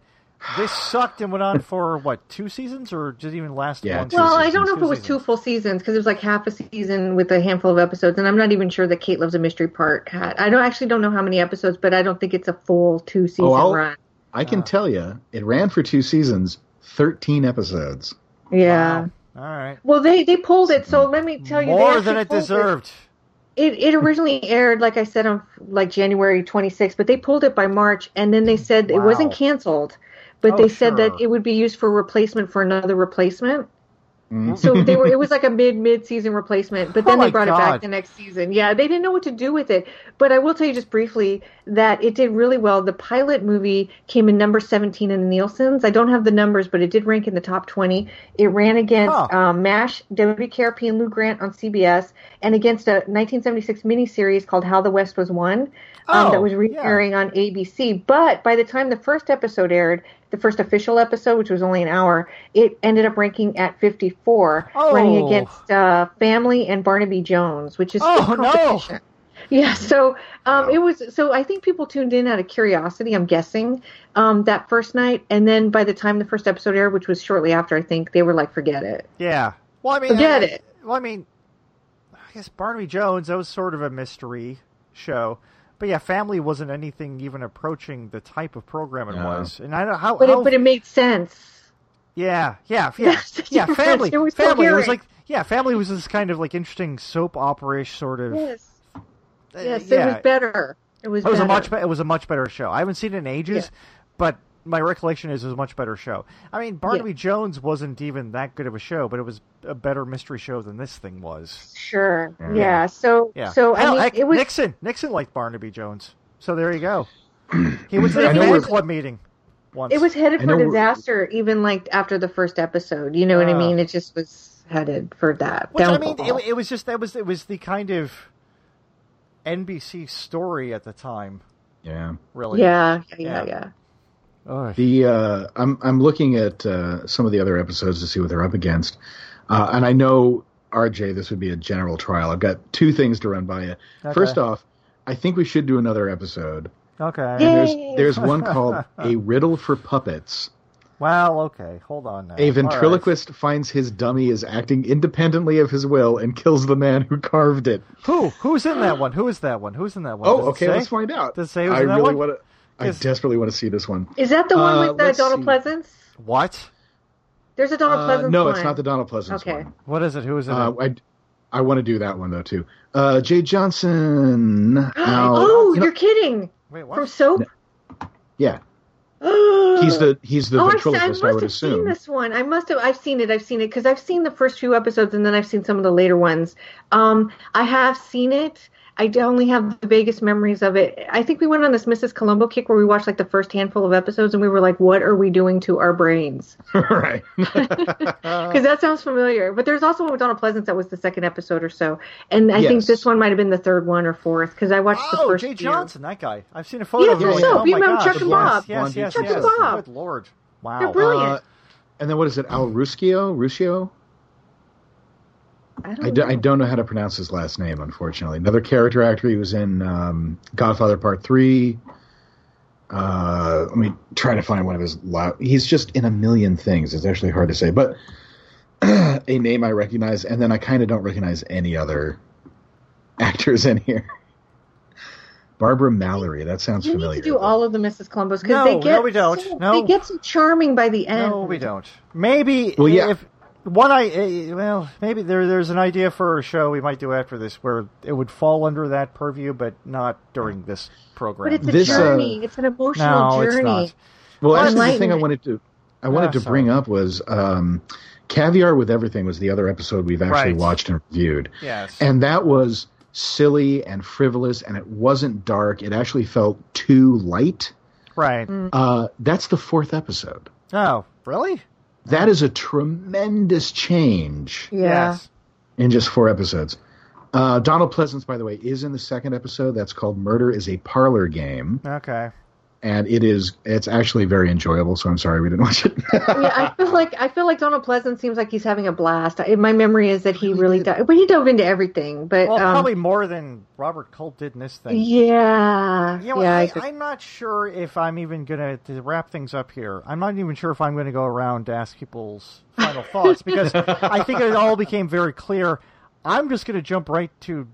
this sucked and went on for what, 2 seasons, or did it even last? Yeah, one? Well, I don't know if it was 2 full seasons because it was like half a season with a handful of episodes, and I'm not even sure that Kate Loves a Mystery part had. I don't know how many episodes, but I don't think it's a full 2-season run. I can tell you, it ran for 2 seasons, 13 episodes. Yeah. Wow. All right. Well, they pulled it, so let me tell you. More than it deserved. It originally aired, like I said, on like January 26th, but they pulled it by March, and then they said it wasn't canceled, but they said that it would be used for replacement for another replacement. Mm-hmm. So it was like a mid-season replacement, but then they brought it back the next season. Yeah, they didn't know what to do with it. But I will tell you just briefly that it did really well. The pilot movie came in number 17 in the Nielsen's. I don't have the numbers, but it did rank in the top 20. It ran against MASH, WKRP, and Lou Grant on CBS, and against a 1976 miniseries called How the West Was Won that was re-airing on ABC. But by the time the first episode aired, the first official episode, which was only an hour, it ended up ranking at 54, running against Family and Barnaby Jones, which is competition. No. Yeah, so it was. So I think people tuned in out of curiosity, I'm guessing, that first night, and then by the time the first episode aired, which was shortly after, I think they were like, "Forget it." Yeah. Well, I mean, forget it. Well, I mean, I guess Barnaby Jones, that was sort of a mystery show. But yeah, Family wasn't anything even approaching the type of program it was, and I don't know how. But it made sense. Yeah. Family. It was like Family was this kind of like interesting soap opera-ish sort of. Yes, it was better. It was better. It was a much better show. I haven't seen it in ages, but my recollection is it was a much better show. I mean, Barnaby Jones wasn't even that good of a show, but it was a better mystery show than this thing was. Sure. Yeah. So it was... Nixon liked Barnaby Jones. So there you go. He was in a fan club meeting once. It was headed for disaster even like after the first episode. You know what I mean? It just was headed for that. Which, I mean, it was just it was the kind of NBC story at the time. Yeah. Really. Yeah. The I'm looking at some of the other episodes to see what they're up against, and I know RJ, this would be a general trial. I've got 2 things to run by you. Okay. First off, I think we should do another episode. Okay. There's one called "A Riddle for Puppets." Well, okay, hold on now. A ventriloquist finds his dummy is acting independently of his will and kills the man who carved it. Who's in that one? Who's in that one? Oh, okay, let's find out. Does it say who's in that one? I desperately want to see this one. Is that the one with Donald Pleasance? What? There's a Donald Pleasance one. No, it's not the Donald Pleasance one. What is it? Who is it? I want to do that one, though, too. Jay Johnson. You're kidding. Wait, what? From Soap? No. Yeah. He's the ventriloquist, I would assume. I've seen this one. I've seen it because I've seen the first few episodes and then I've seen some of the later ones. I have seen it. I only have the vaguest memories of it. I think we went on this Mrs. Columbo kick where we watched like the first handful of episodes and we were like, what are we doing to our brains? Right. Because that sounds familiar. But there's also one with Donald Pleasance that was the second episode or so. And I think this one might have been the third one or fourth because I watched the first one. Oh, Jay Johnson, that guy. I've seen a photo of him. Yeah, Soap. You remember Chuck and Bob. Yes. Chuck and Bob. Good Lord. Wow. They're brilliant. And then what is it? Al Ruscio? I don't know how to pronounce his last name, unfortunately. Another character actor. He was in Godfather Part 3. Let me try to find one of his... He's just in a million things. It's actually hard to say. But a name I recognize, and then I kind of don't recognize any other actors in here. Barbara Mallory. That sounds familiar. We need to do all of the Mrs. Columbos. No, we don't. They get so charming by the end. No, we don't. Maybe maybe there's an idea for a show we might do after this where it would fall under that purview, but not during this program. But it's a journey. It's an emotional journey. No, it's not. Well, that's the thing I wanted to bring up was Caviar with Everything was the other episode we've actually watched and reviewed. Yes. And that was silly and frivolous, and it wasn't dark. It actually felt too light. Right. That's the fourth episode. Oh, really? That is a tremendous change. Yeah. In just four episodes. Donald Pleasance, by the way, is in the second episode. That's called Murder is a Parlor Game. Okay. And it's actually very enjoyable, so I'm sorry we didn't watch it. I feel like Donald Pleasance seems like he's having a blast. My memory is that he really does. But he dove into everything. But probably more than Robert Culp did in this thing. Yeah. I'm not sure if I'm even going to wrap things up here. I'm not even sure if I'm going to go around to ask people's final thoughts, because I think it all became very clear. I'm just going to jump right to...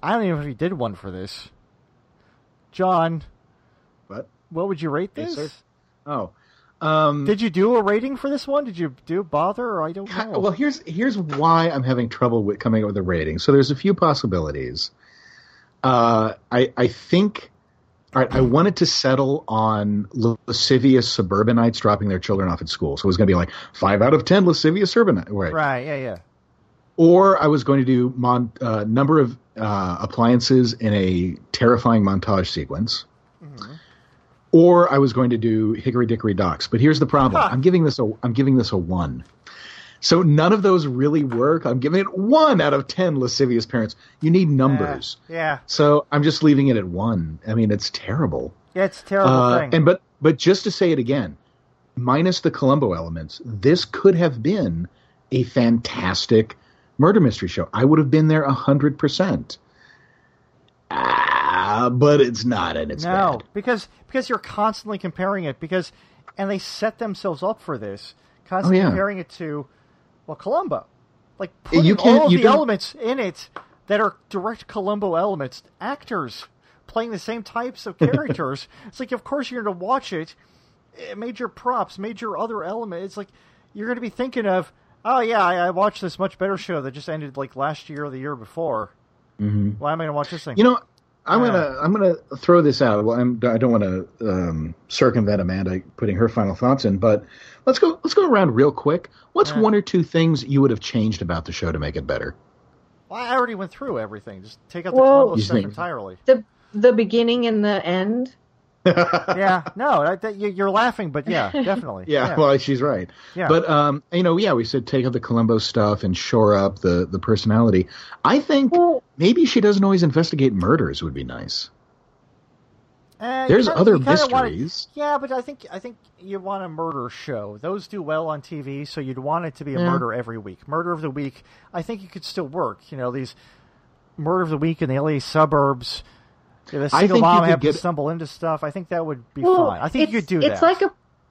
I don't even know if he did one for this. John... What would you rate this? Yes, did you do a rating for this one? Did you bother? Or I don't know. Well, here's why I'm having trouble with coming up with a rating. So there's a few possibilities. I think, all right, I wanted to settle on lascivious suburbanites dropping their children off at school. So it was going to be like 5 out of 10 lascivious suburbanites. Right. Yeah. Or I was going to do number of appliances in a terrifying montage sequence. Mm-hmm. Or I was going to do Hickory Dickory Docks, but here's the problem: I'm giving this a 1. So none of those really work. I'm giving it 1 out of 10 lascivious parents. You need numbers. Yeah. So I'm just leaving it at 1. I mean, it's terrible. Yeah, it's a terrible thing. And but just to say it again, minus the Columbo elements, this could have been a fantastic murder mystery show. I would have been there 100%. But it's not, and it's bad. No, because you're constantly comparing it, and they set themselves up for this, constantly comparing it to, Columbo. Like, putting all of the elements in it that are direct Columbo elements, actors playing the same types of characters. It's like, of course you're going to watch it, major props, major other element. It's like, you're going to be thinking of, oh yeah, I watched this much better show that just ended like last year or the year before. Mm-hmm. Why am I going to watch this thing? You know... I'm gonna throw this out. Well, I don't want to circumvent Amanda putting her final thoughts in, but let's go around real quick. What's one or two things you would have changed about the show to make it better? Well, I already went through everything. Just take out the Columbo stuff entirely. The beginning and the end. Yeah, no, you're laughing, but yeah, definitely. Yeah, well, she's right. Yeah. But we said take out the Columbo stuff and shore up the personality. I think maybe she doesn't always investigate murders would be nice. There's other mysteries. But I think you want a murder show. Those do well on TV, so you'd want it to be a murder every week. Murder of the week. I think it could still work. You know, these murder of the week in the LA suburbs. Yeah, the single mom happens to stumble into stuff. I think that would be fine. I think you could do that.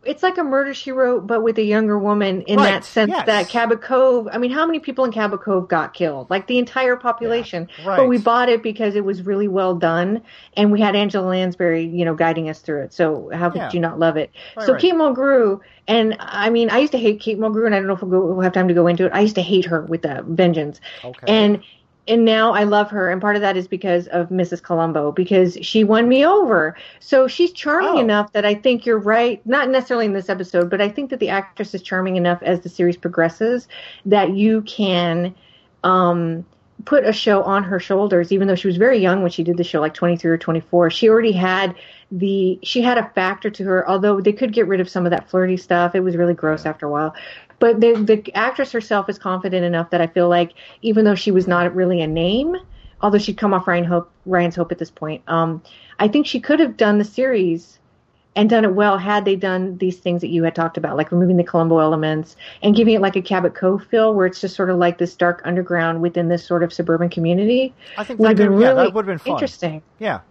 It's like a Murder, She Wrote, but with a younger woman in that sense that Cabot Cove... I mean, how many people in Cabot Cove got killed? Like, the entire population. Yeah. Right. But we bought it because it was really well done, and we had Angela Lansbury, guiding us through it. So how could you not love it? Right, Kate Mulgrew... And, I mean, I used to hate Kate Mulgrew, and I don't know if we'll have time to go into it. I used to hate her with a vengeance. Okay. And now I love her, and part of that is because of Mrs. Columbo, because she won me over. So she's charming enough that I think you're right, not necessarily in this episode, but I think that the actress is charming enough as the series progresses that you can put a show on her shoulders, even though she was very young when she did the show, like 23 or 24. She already had she had a factor to her, although they could get rid of some of that flirty stuff. It was really gross after a while. But the actress herself is confident enough that I feel like, even though she was not really a name, although she'd come off Ryan's Hope at this point, I think she could have done the series and done it well had they done these things that you had talked about, like removing the Columbo elements and giving it like a Cabot Cove feel, where it's just sort of like this dark underground within this sort of suburban community. I think that would have been really interesting. Yeah.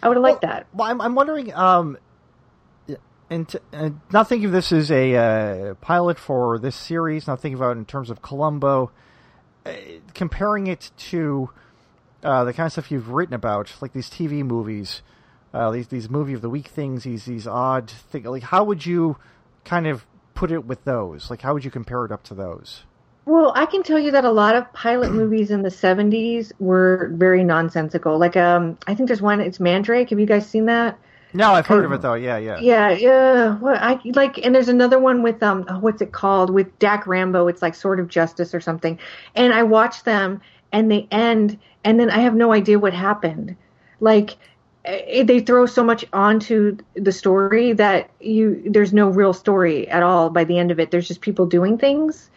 I would have liked that. Well, I'm wondering... and not thinking of this as a pilot for this series, not thinking about it in terms of Columbo, comparing it to the kind of stuff you've written about, like these TV movies, these movie of the week things, these odd things. Like, how would you kind of put it with those? Like, how would you compare it up to those? Well, I can tell you that a lot of pilot movies in the 70s were very nonsensical. Like, I think there's one, it's Mandrake. Have you guys seen that? No, I've heard of it, though. Yeah. Yeah. Well, and there's another one with, what's it called? With Dak Rambo. It's like Sword of Justice or something. And I watch them, and they end, and then I have no idea what happened. Like, they throw so much onto the story that there's no real story at all by the end of it. There's just people doing things.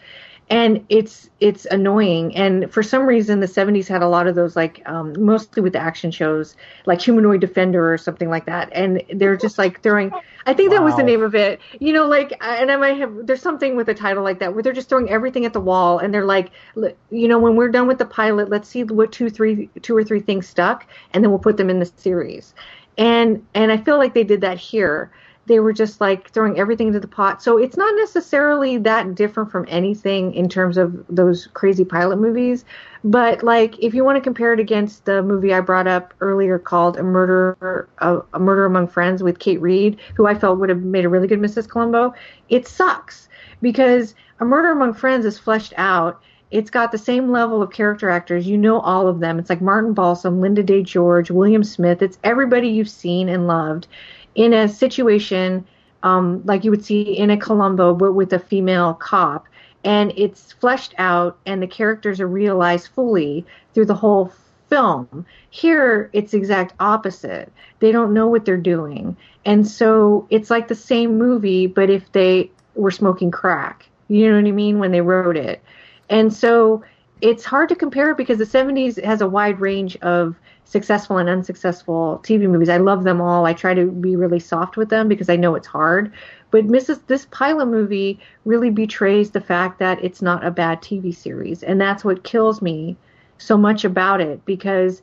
And it's annoying. And for some reason, the 70s had a lot of those, like, mostly with the action shows, like Humanoid Defender or something like that. And they're just, like, throwing – I think that was the name of it. You know, like – and I might have – there's something with a title like that where they're just throwing everything at the wall. And they're like, you know, when we're done with the pilot, let's see what two or three things stuck, and then we'll put them in the series. And I feel like they did that here. They were just, like, throwing everything into the pot. So it's not necessarily that different from anything in terms of those crazy pilot movies. But, like, if you want to compare it against the movie I brought up earlier called A Murder Among Friends with Kate Reid, who I felt would have made a really good Mrs. Columbo, it sucks because A Murder Among Friends is fleshed out. It's got the same level of character actors. You know all of them. It's like Martin Balsam, Linda Day George, William Smith. It's everybody you've seen and loved. In a situation like you would see in a Columbo, but with a female cop, and it's fleshed out, and the characters are realized fully through the whole film. Here, it's the exact opposite. They don't know what they're doing, and so it's like the same movie, but if they were smoking crack, you know what I mean, when they wrote it. And so it's hard to compare because the 70s has a wide range of successful and unsuccessful TV movies. I love them all. I try to be really soft with them because I know it's hard. But this pilot movie really betrays the fact that it's not a bad TV series. And that's what kills me so much about it, because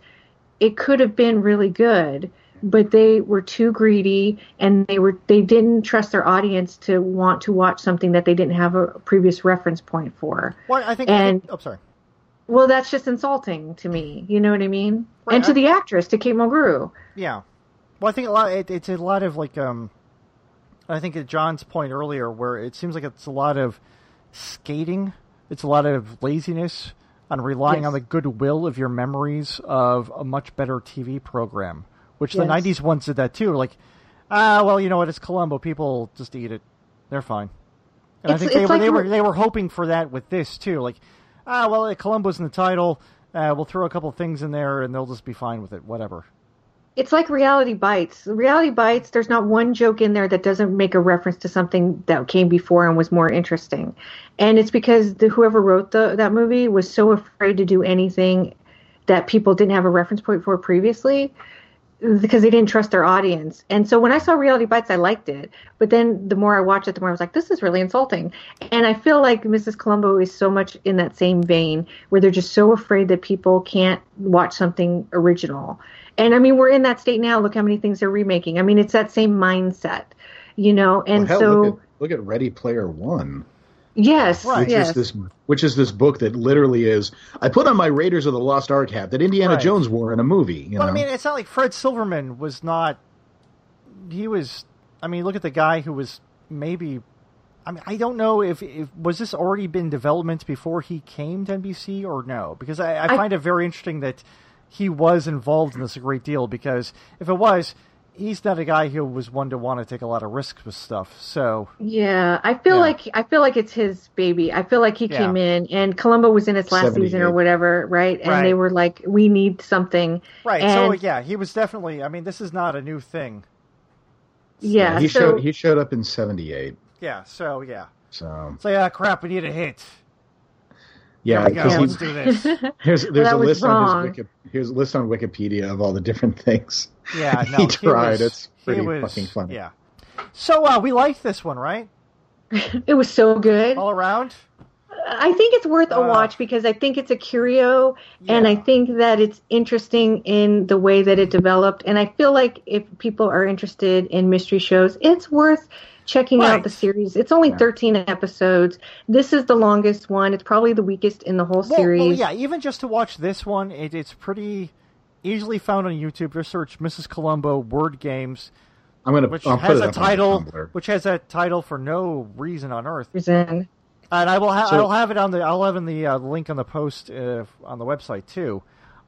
it could have been really good, but they were too greedy and they didn't trust their audience to want to watch something that they didn't have a previous reference point for. Well, sorry. Well, that's just insulting to me. You know what I mean? Right. And to the actress, to Kate Mulgrew. Yeah. Well, I think it's a lot of, like, I think at John's point earlier, where it seems like it's a lot of skating. It's a lot of laziness on relying on the goodwill of your memories of a much better TV program, which the 90s ones did that too. Like, well, you know what? It's Columbo. People just eat it. They're fine. And I think they were hoping for that with this too. Like, well, Columbo's in the title. We'll throw a couple things in there, and they'll just be fine with it, whatever. It's like Reality Bites. Reality Bites, there's not one joke in there that doesn't make a reference to something that came before and was more interesting. And it's because whoever wrote that movie was so afraid to do anything that people didn't have a reference point for previously, because they didn't trust their audience. And so when I saw Reality Bites, I liked it. But then the more I watched it, the more I was like, this is really insulting. And I feel like Mrs. Columbo is so much in that same vein, where they're just so afraid that people can't watch something original. And, I mean, we're in that state now. Look how many things they're remaking. I mean, it's that same mindset, you know. And look at Ready Player One. Yes, right. Which is this book that literally is, I put on my Raiders of the Lost Ark hat that Indiana Jones wore in a movie. You know? I mean, it's not like Fred Silverman was not, he was, I mean, look at the guy who was maybe, I mean, I don't know if was this already been development before he came to NBC or no? Because I find it very interesting that he was involved in this a great deal, because if it was, he's not a guy who was one to want to take a lot of risks with stuff. So yeah, I feel like it's his baby. I feel like he came in, and Columbo was in its last season or whatever, right? And they were like, "We need something." Right. And so he was definitely. I mean, this is not a new thing. Yeah. He showed up in 78. Yeah. So. It's like, crap. We need a hit. Yeah, because let's do this. There's a list on Wikipedia of all the different things. Yeah, no, he tried. It's pretty fucking funny. Yeah. So we liked this one, right? It was so good all around. I think it's worth a watch because I think it's a curio, and I think that it's interesting in the way that it developed. And I feel like if people are interested in mystery shows, it's worth checking out the series. It's only 13 episodes. This is the longest one. It's probably the weakest in the whole series. Well, yeah, even just to watch this one, it's pretty easily found on YouTube. Just search Mrs. Columbo Word Games. Which has a title for no reason on earth. And I'll have it on the. I'll have in the link on the post on the website too.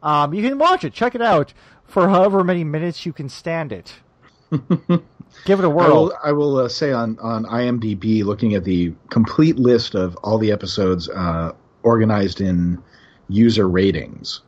You can watch it, check it out for however many minutes you can stand it. Give it a whirl. I will say on IMDb, looking at the complete list of all the episodes organized in user ratings,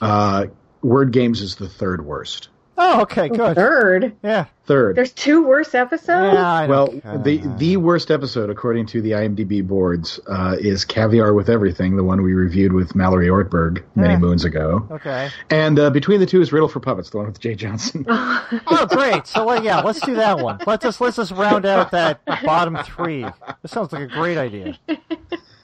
Word Games is the third worst. Oh, okay, good. Third? Yeah. Third. There's two worse episodes? Yeah, I know. Well, the worst episode, according to the IMDb boards, is Caviar with Everything, the one we reviewed with Mallory Ortberg many moons ago. Okay. And between the two is Riddle for Puppets, the one with Jay Johnson. Oh, great. So, let's do that one. Let's just round out that bottom three. This sounds like a great idea.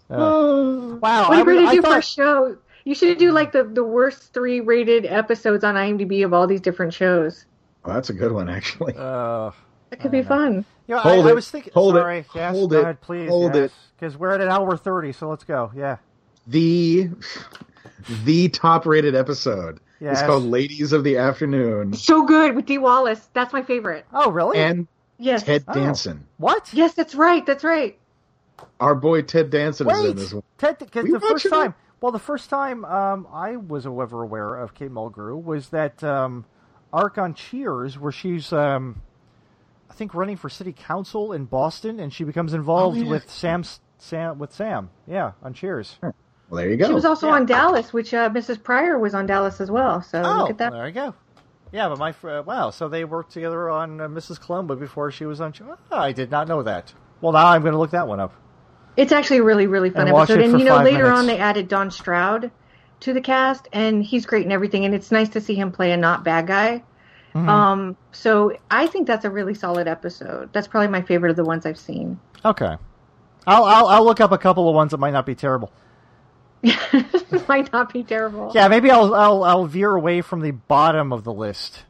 Wow. What are we going to do for a show? You should do the worst three rated episodes on IMDb of all these different shows. Oh, that's a good one, actually. That could be fun. I was thinking. Hold it, because we're at an hour 30, so let's go. Yeah. The top rated episode is called "Ladies of the Afternoon." So good with Dee Wallace. That's my favorite. Oh, really? And Ted Danson. What? Yes, that's right. That's right. Our boy Ted Danson is in this one. The first time I was ever aware of Kate Mulgrew was that arc on Cheers where she's, I think, running for city council in Boston, and she becomes involved with Sam. Yeah, on Cheers. Well, there you go. She was also on Dallas, which Mrs. Pryor was on Dallas as well. So look at that. There you go. Yeah, but so they worked together on Mrs. Columbo before she was on Cheers. Oh, I did not know that. Well, now I'm going to look that one up. It's actually a really, really fun episode. And, later on they added Don Stroud to the cast, and he's great in everything. And it's nice to see him play a not bad guy. Mm-hmm. So I think that's a really solid episode. That's probably my favorite of the ones I've seen. Okay. I'll look up a couple of ones that might not be terrible. Might not be terrible. Yeah, maybe I'll veer away from the bottom of the list,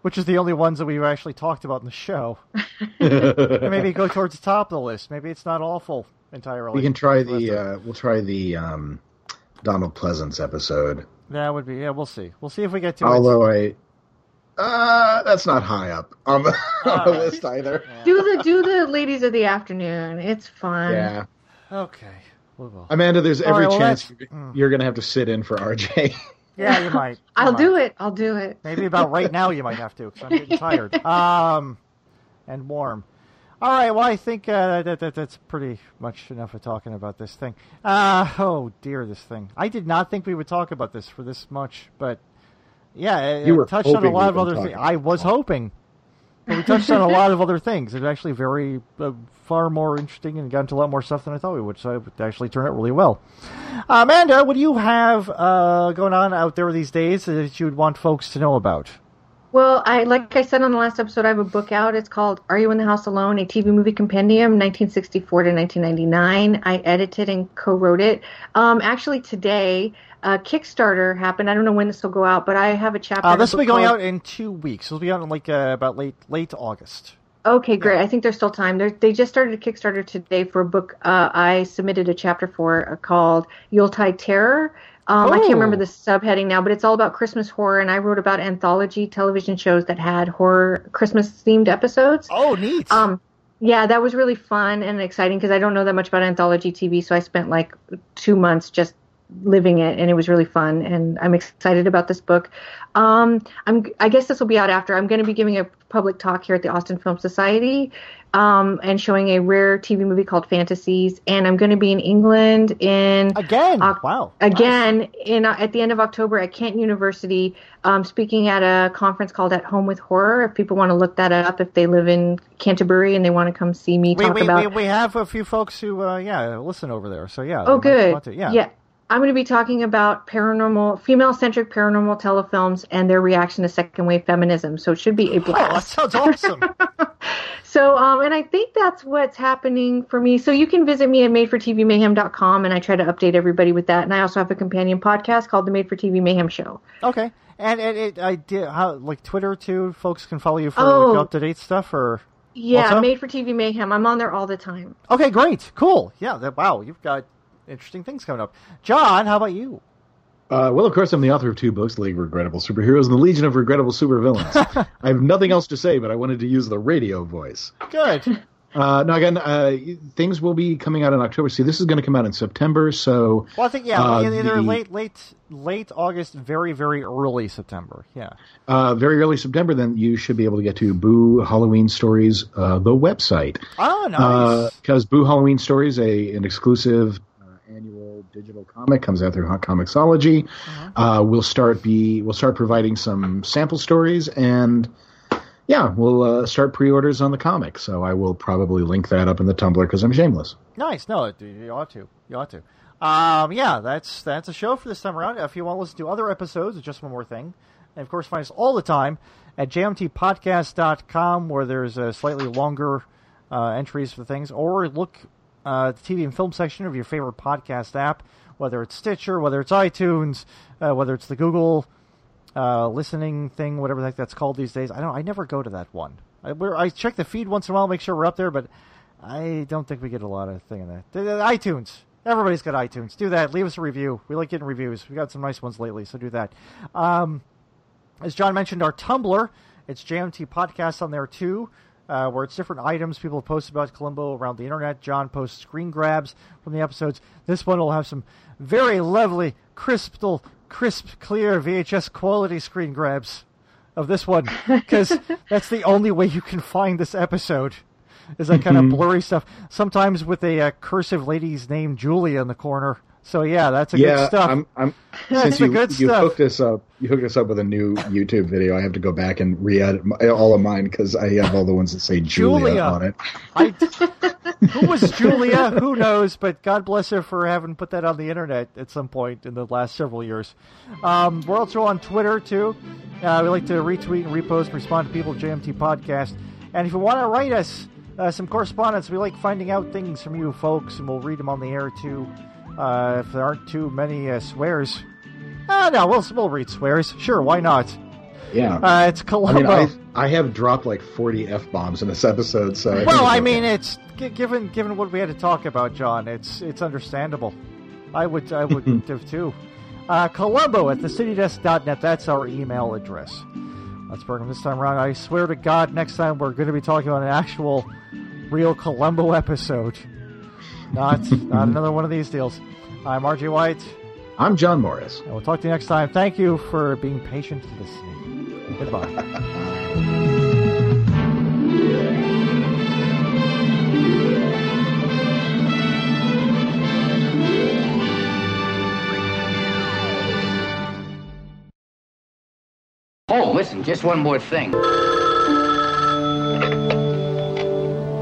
which is the only ones that we've actually talked about in the show. Maybe go towards the top of the list. Maybe it's not awful entirely. We can try we'll try the Donald Pleasance episode. That would be, we'll see. We'll see if we get to it. That's not high up on the, list either. Yeah. Do the Ladies of the Afternoon. It's fun. Yeah. Okay. Amanda, there's chance you're going to have to sit in for RJ. Yeah, you might. I'll do it. Maybe about right now you might have to, because I'm getting tired and warm. All right, well, I think that's pretty much enough of talking about this thing. Oh, dear, this thing. I did not think we would talk about this for this much, but, you were touched on a lot of other things. I was hoping. But we touched on a lot of other things. It was actually very far more interesting and got into a lot more stuff than I thought we would, so it actually turned out really well. Amanda, what do you have going on out there these days that you would want folks to know about? Well, like I said on the last episode, I have a book out. It's called Are You in the House Alone? A TV Movie Compendium, 1964 to 1999. I edited and co-wrote it. Actually, today, Kickstarter happened. I don't know when this will go out, but I have a chapter. This will be going out in 2 weeks. It'll be out in about late August. Okay, great. I think there's still time. They just started a Kickstarter today for a book I submitted a chapter for called Yuletide Terror. I can't remember the subheading now, but it's all about Christmas horror, and I wrote about anthology television shows that had horror Christmas-themed episodes. Oh, neat. Yeah, that was really fun and exciting because I don't know that much about anthology TV, so I spent 2 months just living it, and it was really fun, and I'm excited about this book. I guess this will be out after. I'm going to be giving a public talk here at the Austin Film Society and showing a rare TV movie called Fantasies, and I'm going to be in England at the end of October at Kent University, speaking at a conference called At Home with Horror, if people want to look that up, if they live in Canterbury and they want to come see me talk about. We have a few folks who listen over there, so yeah. Oh, good. Yeah. I'm going to be talking about paranormal, female-centric paranormal telefilms and their reaction to second-wave feminism. So it should be a blast. Oh, that sounds awesome. So, and I think that's what's happening for me. So you can visit me at madefortvmayhem.com, and I try to update everybody with that. And I also have a companion podcast called The Made for TV Mayhem Show. Okay. And it, I did, how, like Twitter, too? Folks can follow you for like, up-to-date stuff or... Yeah, also? Made for TV Mayhem. I'm on there all the time. Okay, great. Cool. Yeah, wow, you've got... interesting things coming up. John, how about you? Well, of course, I'm the author of two books, League of Regrettable Superheroes and the Legion of Regrettable Supervillains. I have nothing else to say, but I wanted to use the radio voice. Good. Now, again, things will be coming out in October. See, this is going to come out in September, so... Well, I think, yeah, either late August, very, very early September. Yeah. Very early September, then you should be able to get to Boo Halloween Stories, the website. Oh, nice. Because Boo Halloween Stories, an exclusive... annual digital comic comes out through Hot Comixology. Mm-hmm. We'll start providing some sample stories, and yeah, we'll start pre-orders on the comic. So I will probably link that up in the Tumblr because I'm shameless. Nice. No, you ought to. You ought to. Yeah, that's a show for this time around. If you want to listen to other episodes, just one more thing, and of course, find us all the time at jmtpodcast.com, where there's slightly longer entries for things, or look. The TV and film section of your favorite podcast app, whether it's Stitcher, whether it's iTunes, whether it's the Google listening thing, whatever the heck that's called these days. I never go to that one. I check the feed once in a while, make sure we're up there, but I don't think we get a lot of thing in that. iTunes. Everybody's got iTunes. Do that. Leave us a review. We like getting reviews. We got some nice ones lately, so do that. As John mentioned, our Tumblr, it's JMT Podcast on there too. Where it's different items people have posted about Columbo around the internet. John posts screen grabs from the episodes. This one will have some very lovely, crisp, clear VHS quality screen grabs of this one, because that's the only way you can find this episode, is that kind of blurry stuff. Sometimes with a cursive lady's name, Julia, in the corner. So yeah, that's good stuff. Since you hooked us up, with a new YouTube video. I have to go back and re-edit all of mine because I have all the ones that say Julia on it. Who was Julia? Who knows? But God bless her for having put that on the internet at some point in the last several years. We're also on Twitter too. We like to retweet and repost, and respond to people at JMT Podcast. And if you want to write us some correspondence, we like finding out things from you folks, and we'll read them on the air too. If there aren't too many swears. No, we'll read swears. Sure, why not? Yeah. It's Columbo. I mean, I have dropped like 40 F-bombs in this episode. So. It's given what we had to talk about, John, it's understandable. I would have too. Columbo at thecitydesk.net. That's our email address. Let's bring him this time around. I swear to God, next time we're going to be talking about an actual real Columbo episode. Not another one of these deals. I'm R.J. White. I'm John Morris. And we'll talk to you next time. Thank you for being patient and listening. Goodbye. Oh, listen, just one more thing.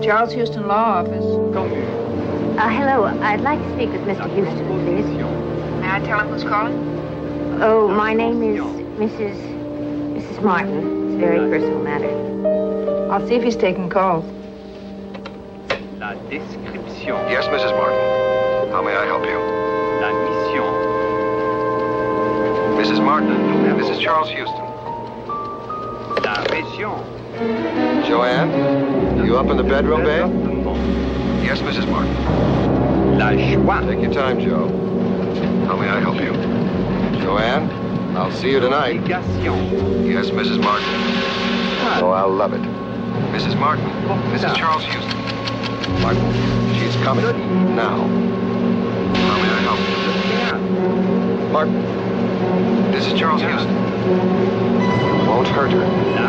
Charles Houston Law Office. Go. Hello, I'd like to speak with Mr. Houston, please. May I tell him who's calling? Oh, my name is Mrs. Martin. It's a very personal matter. I'll see if he's taking calls. La description. Yes, Mrs. Martin. How may I help you? La mission. Mrs. Martin, this is Charles Houston. La mission. Joanne, you up in the bedroom, babe? Yes, Mrs. Martin. La joie. Take your time, Joe. How may I help you? Joanne, I'll see you tonight. Yes, Mrs. Martin. Oh, I'll love it. Mrs. Martin, this is Charles Houston. Martin, she's coming now. How may I help you? Martin, this is Charles Houston. You won't hurt her.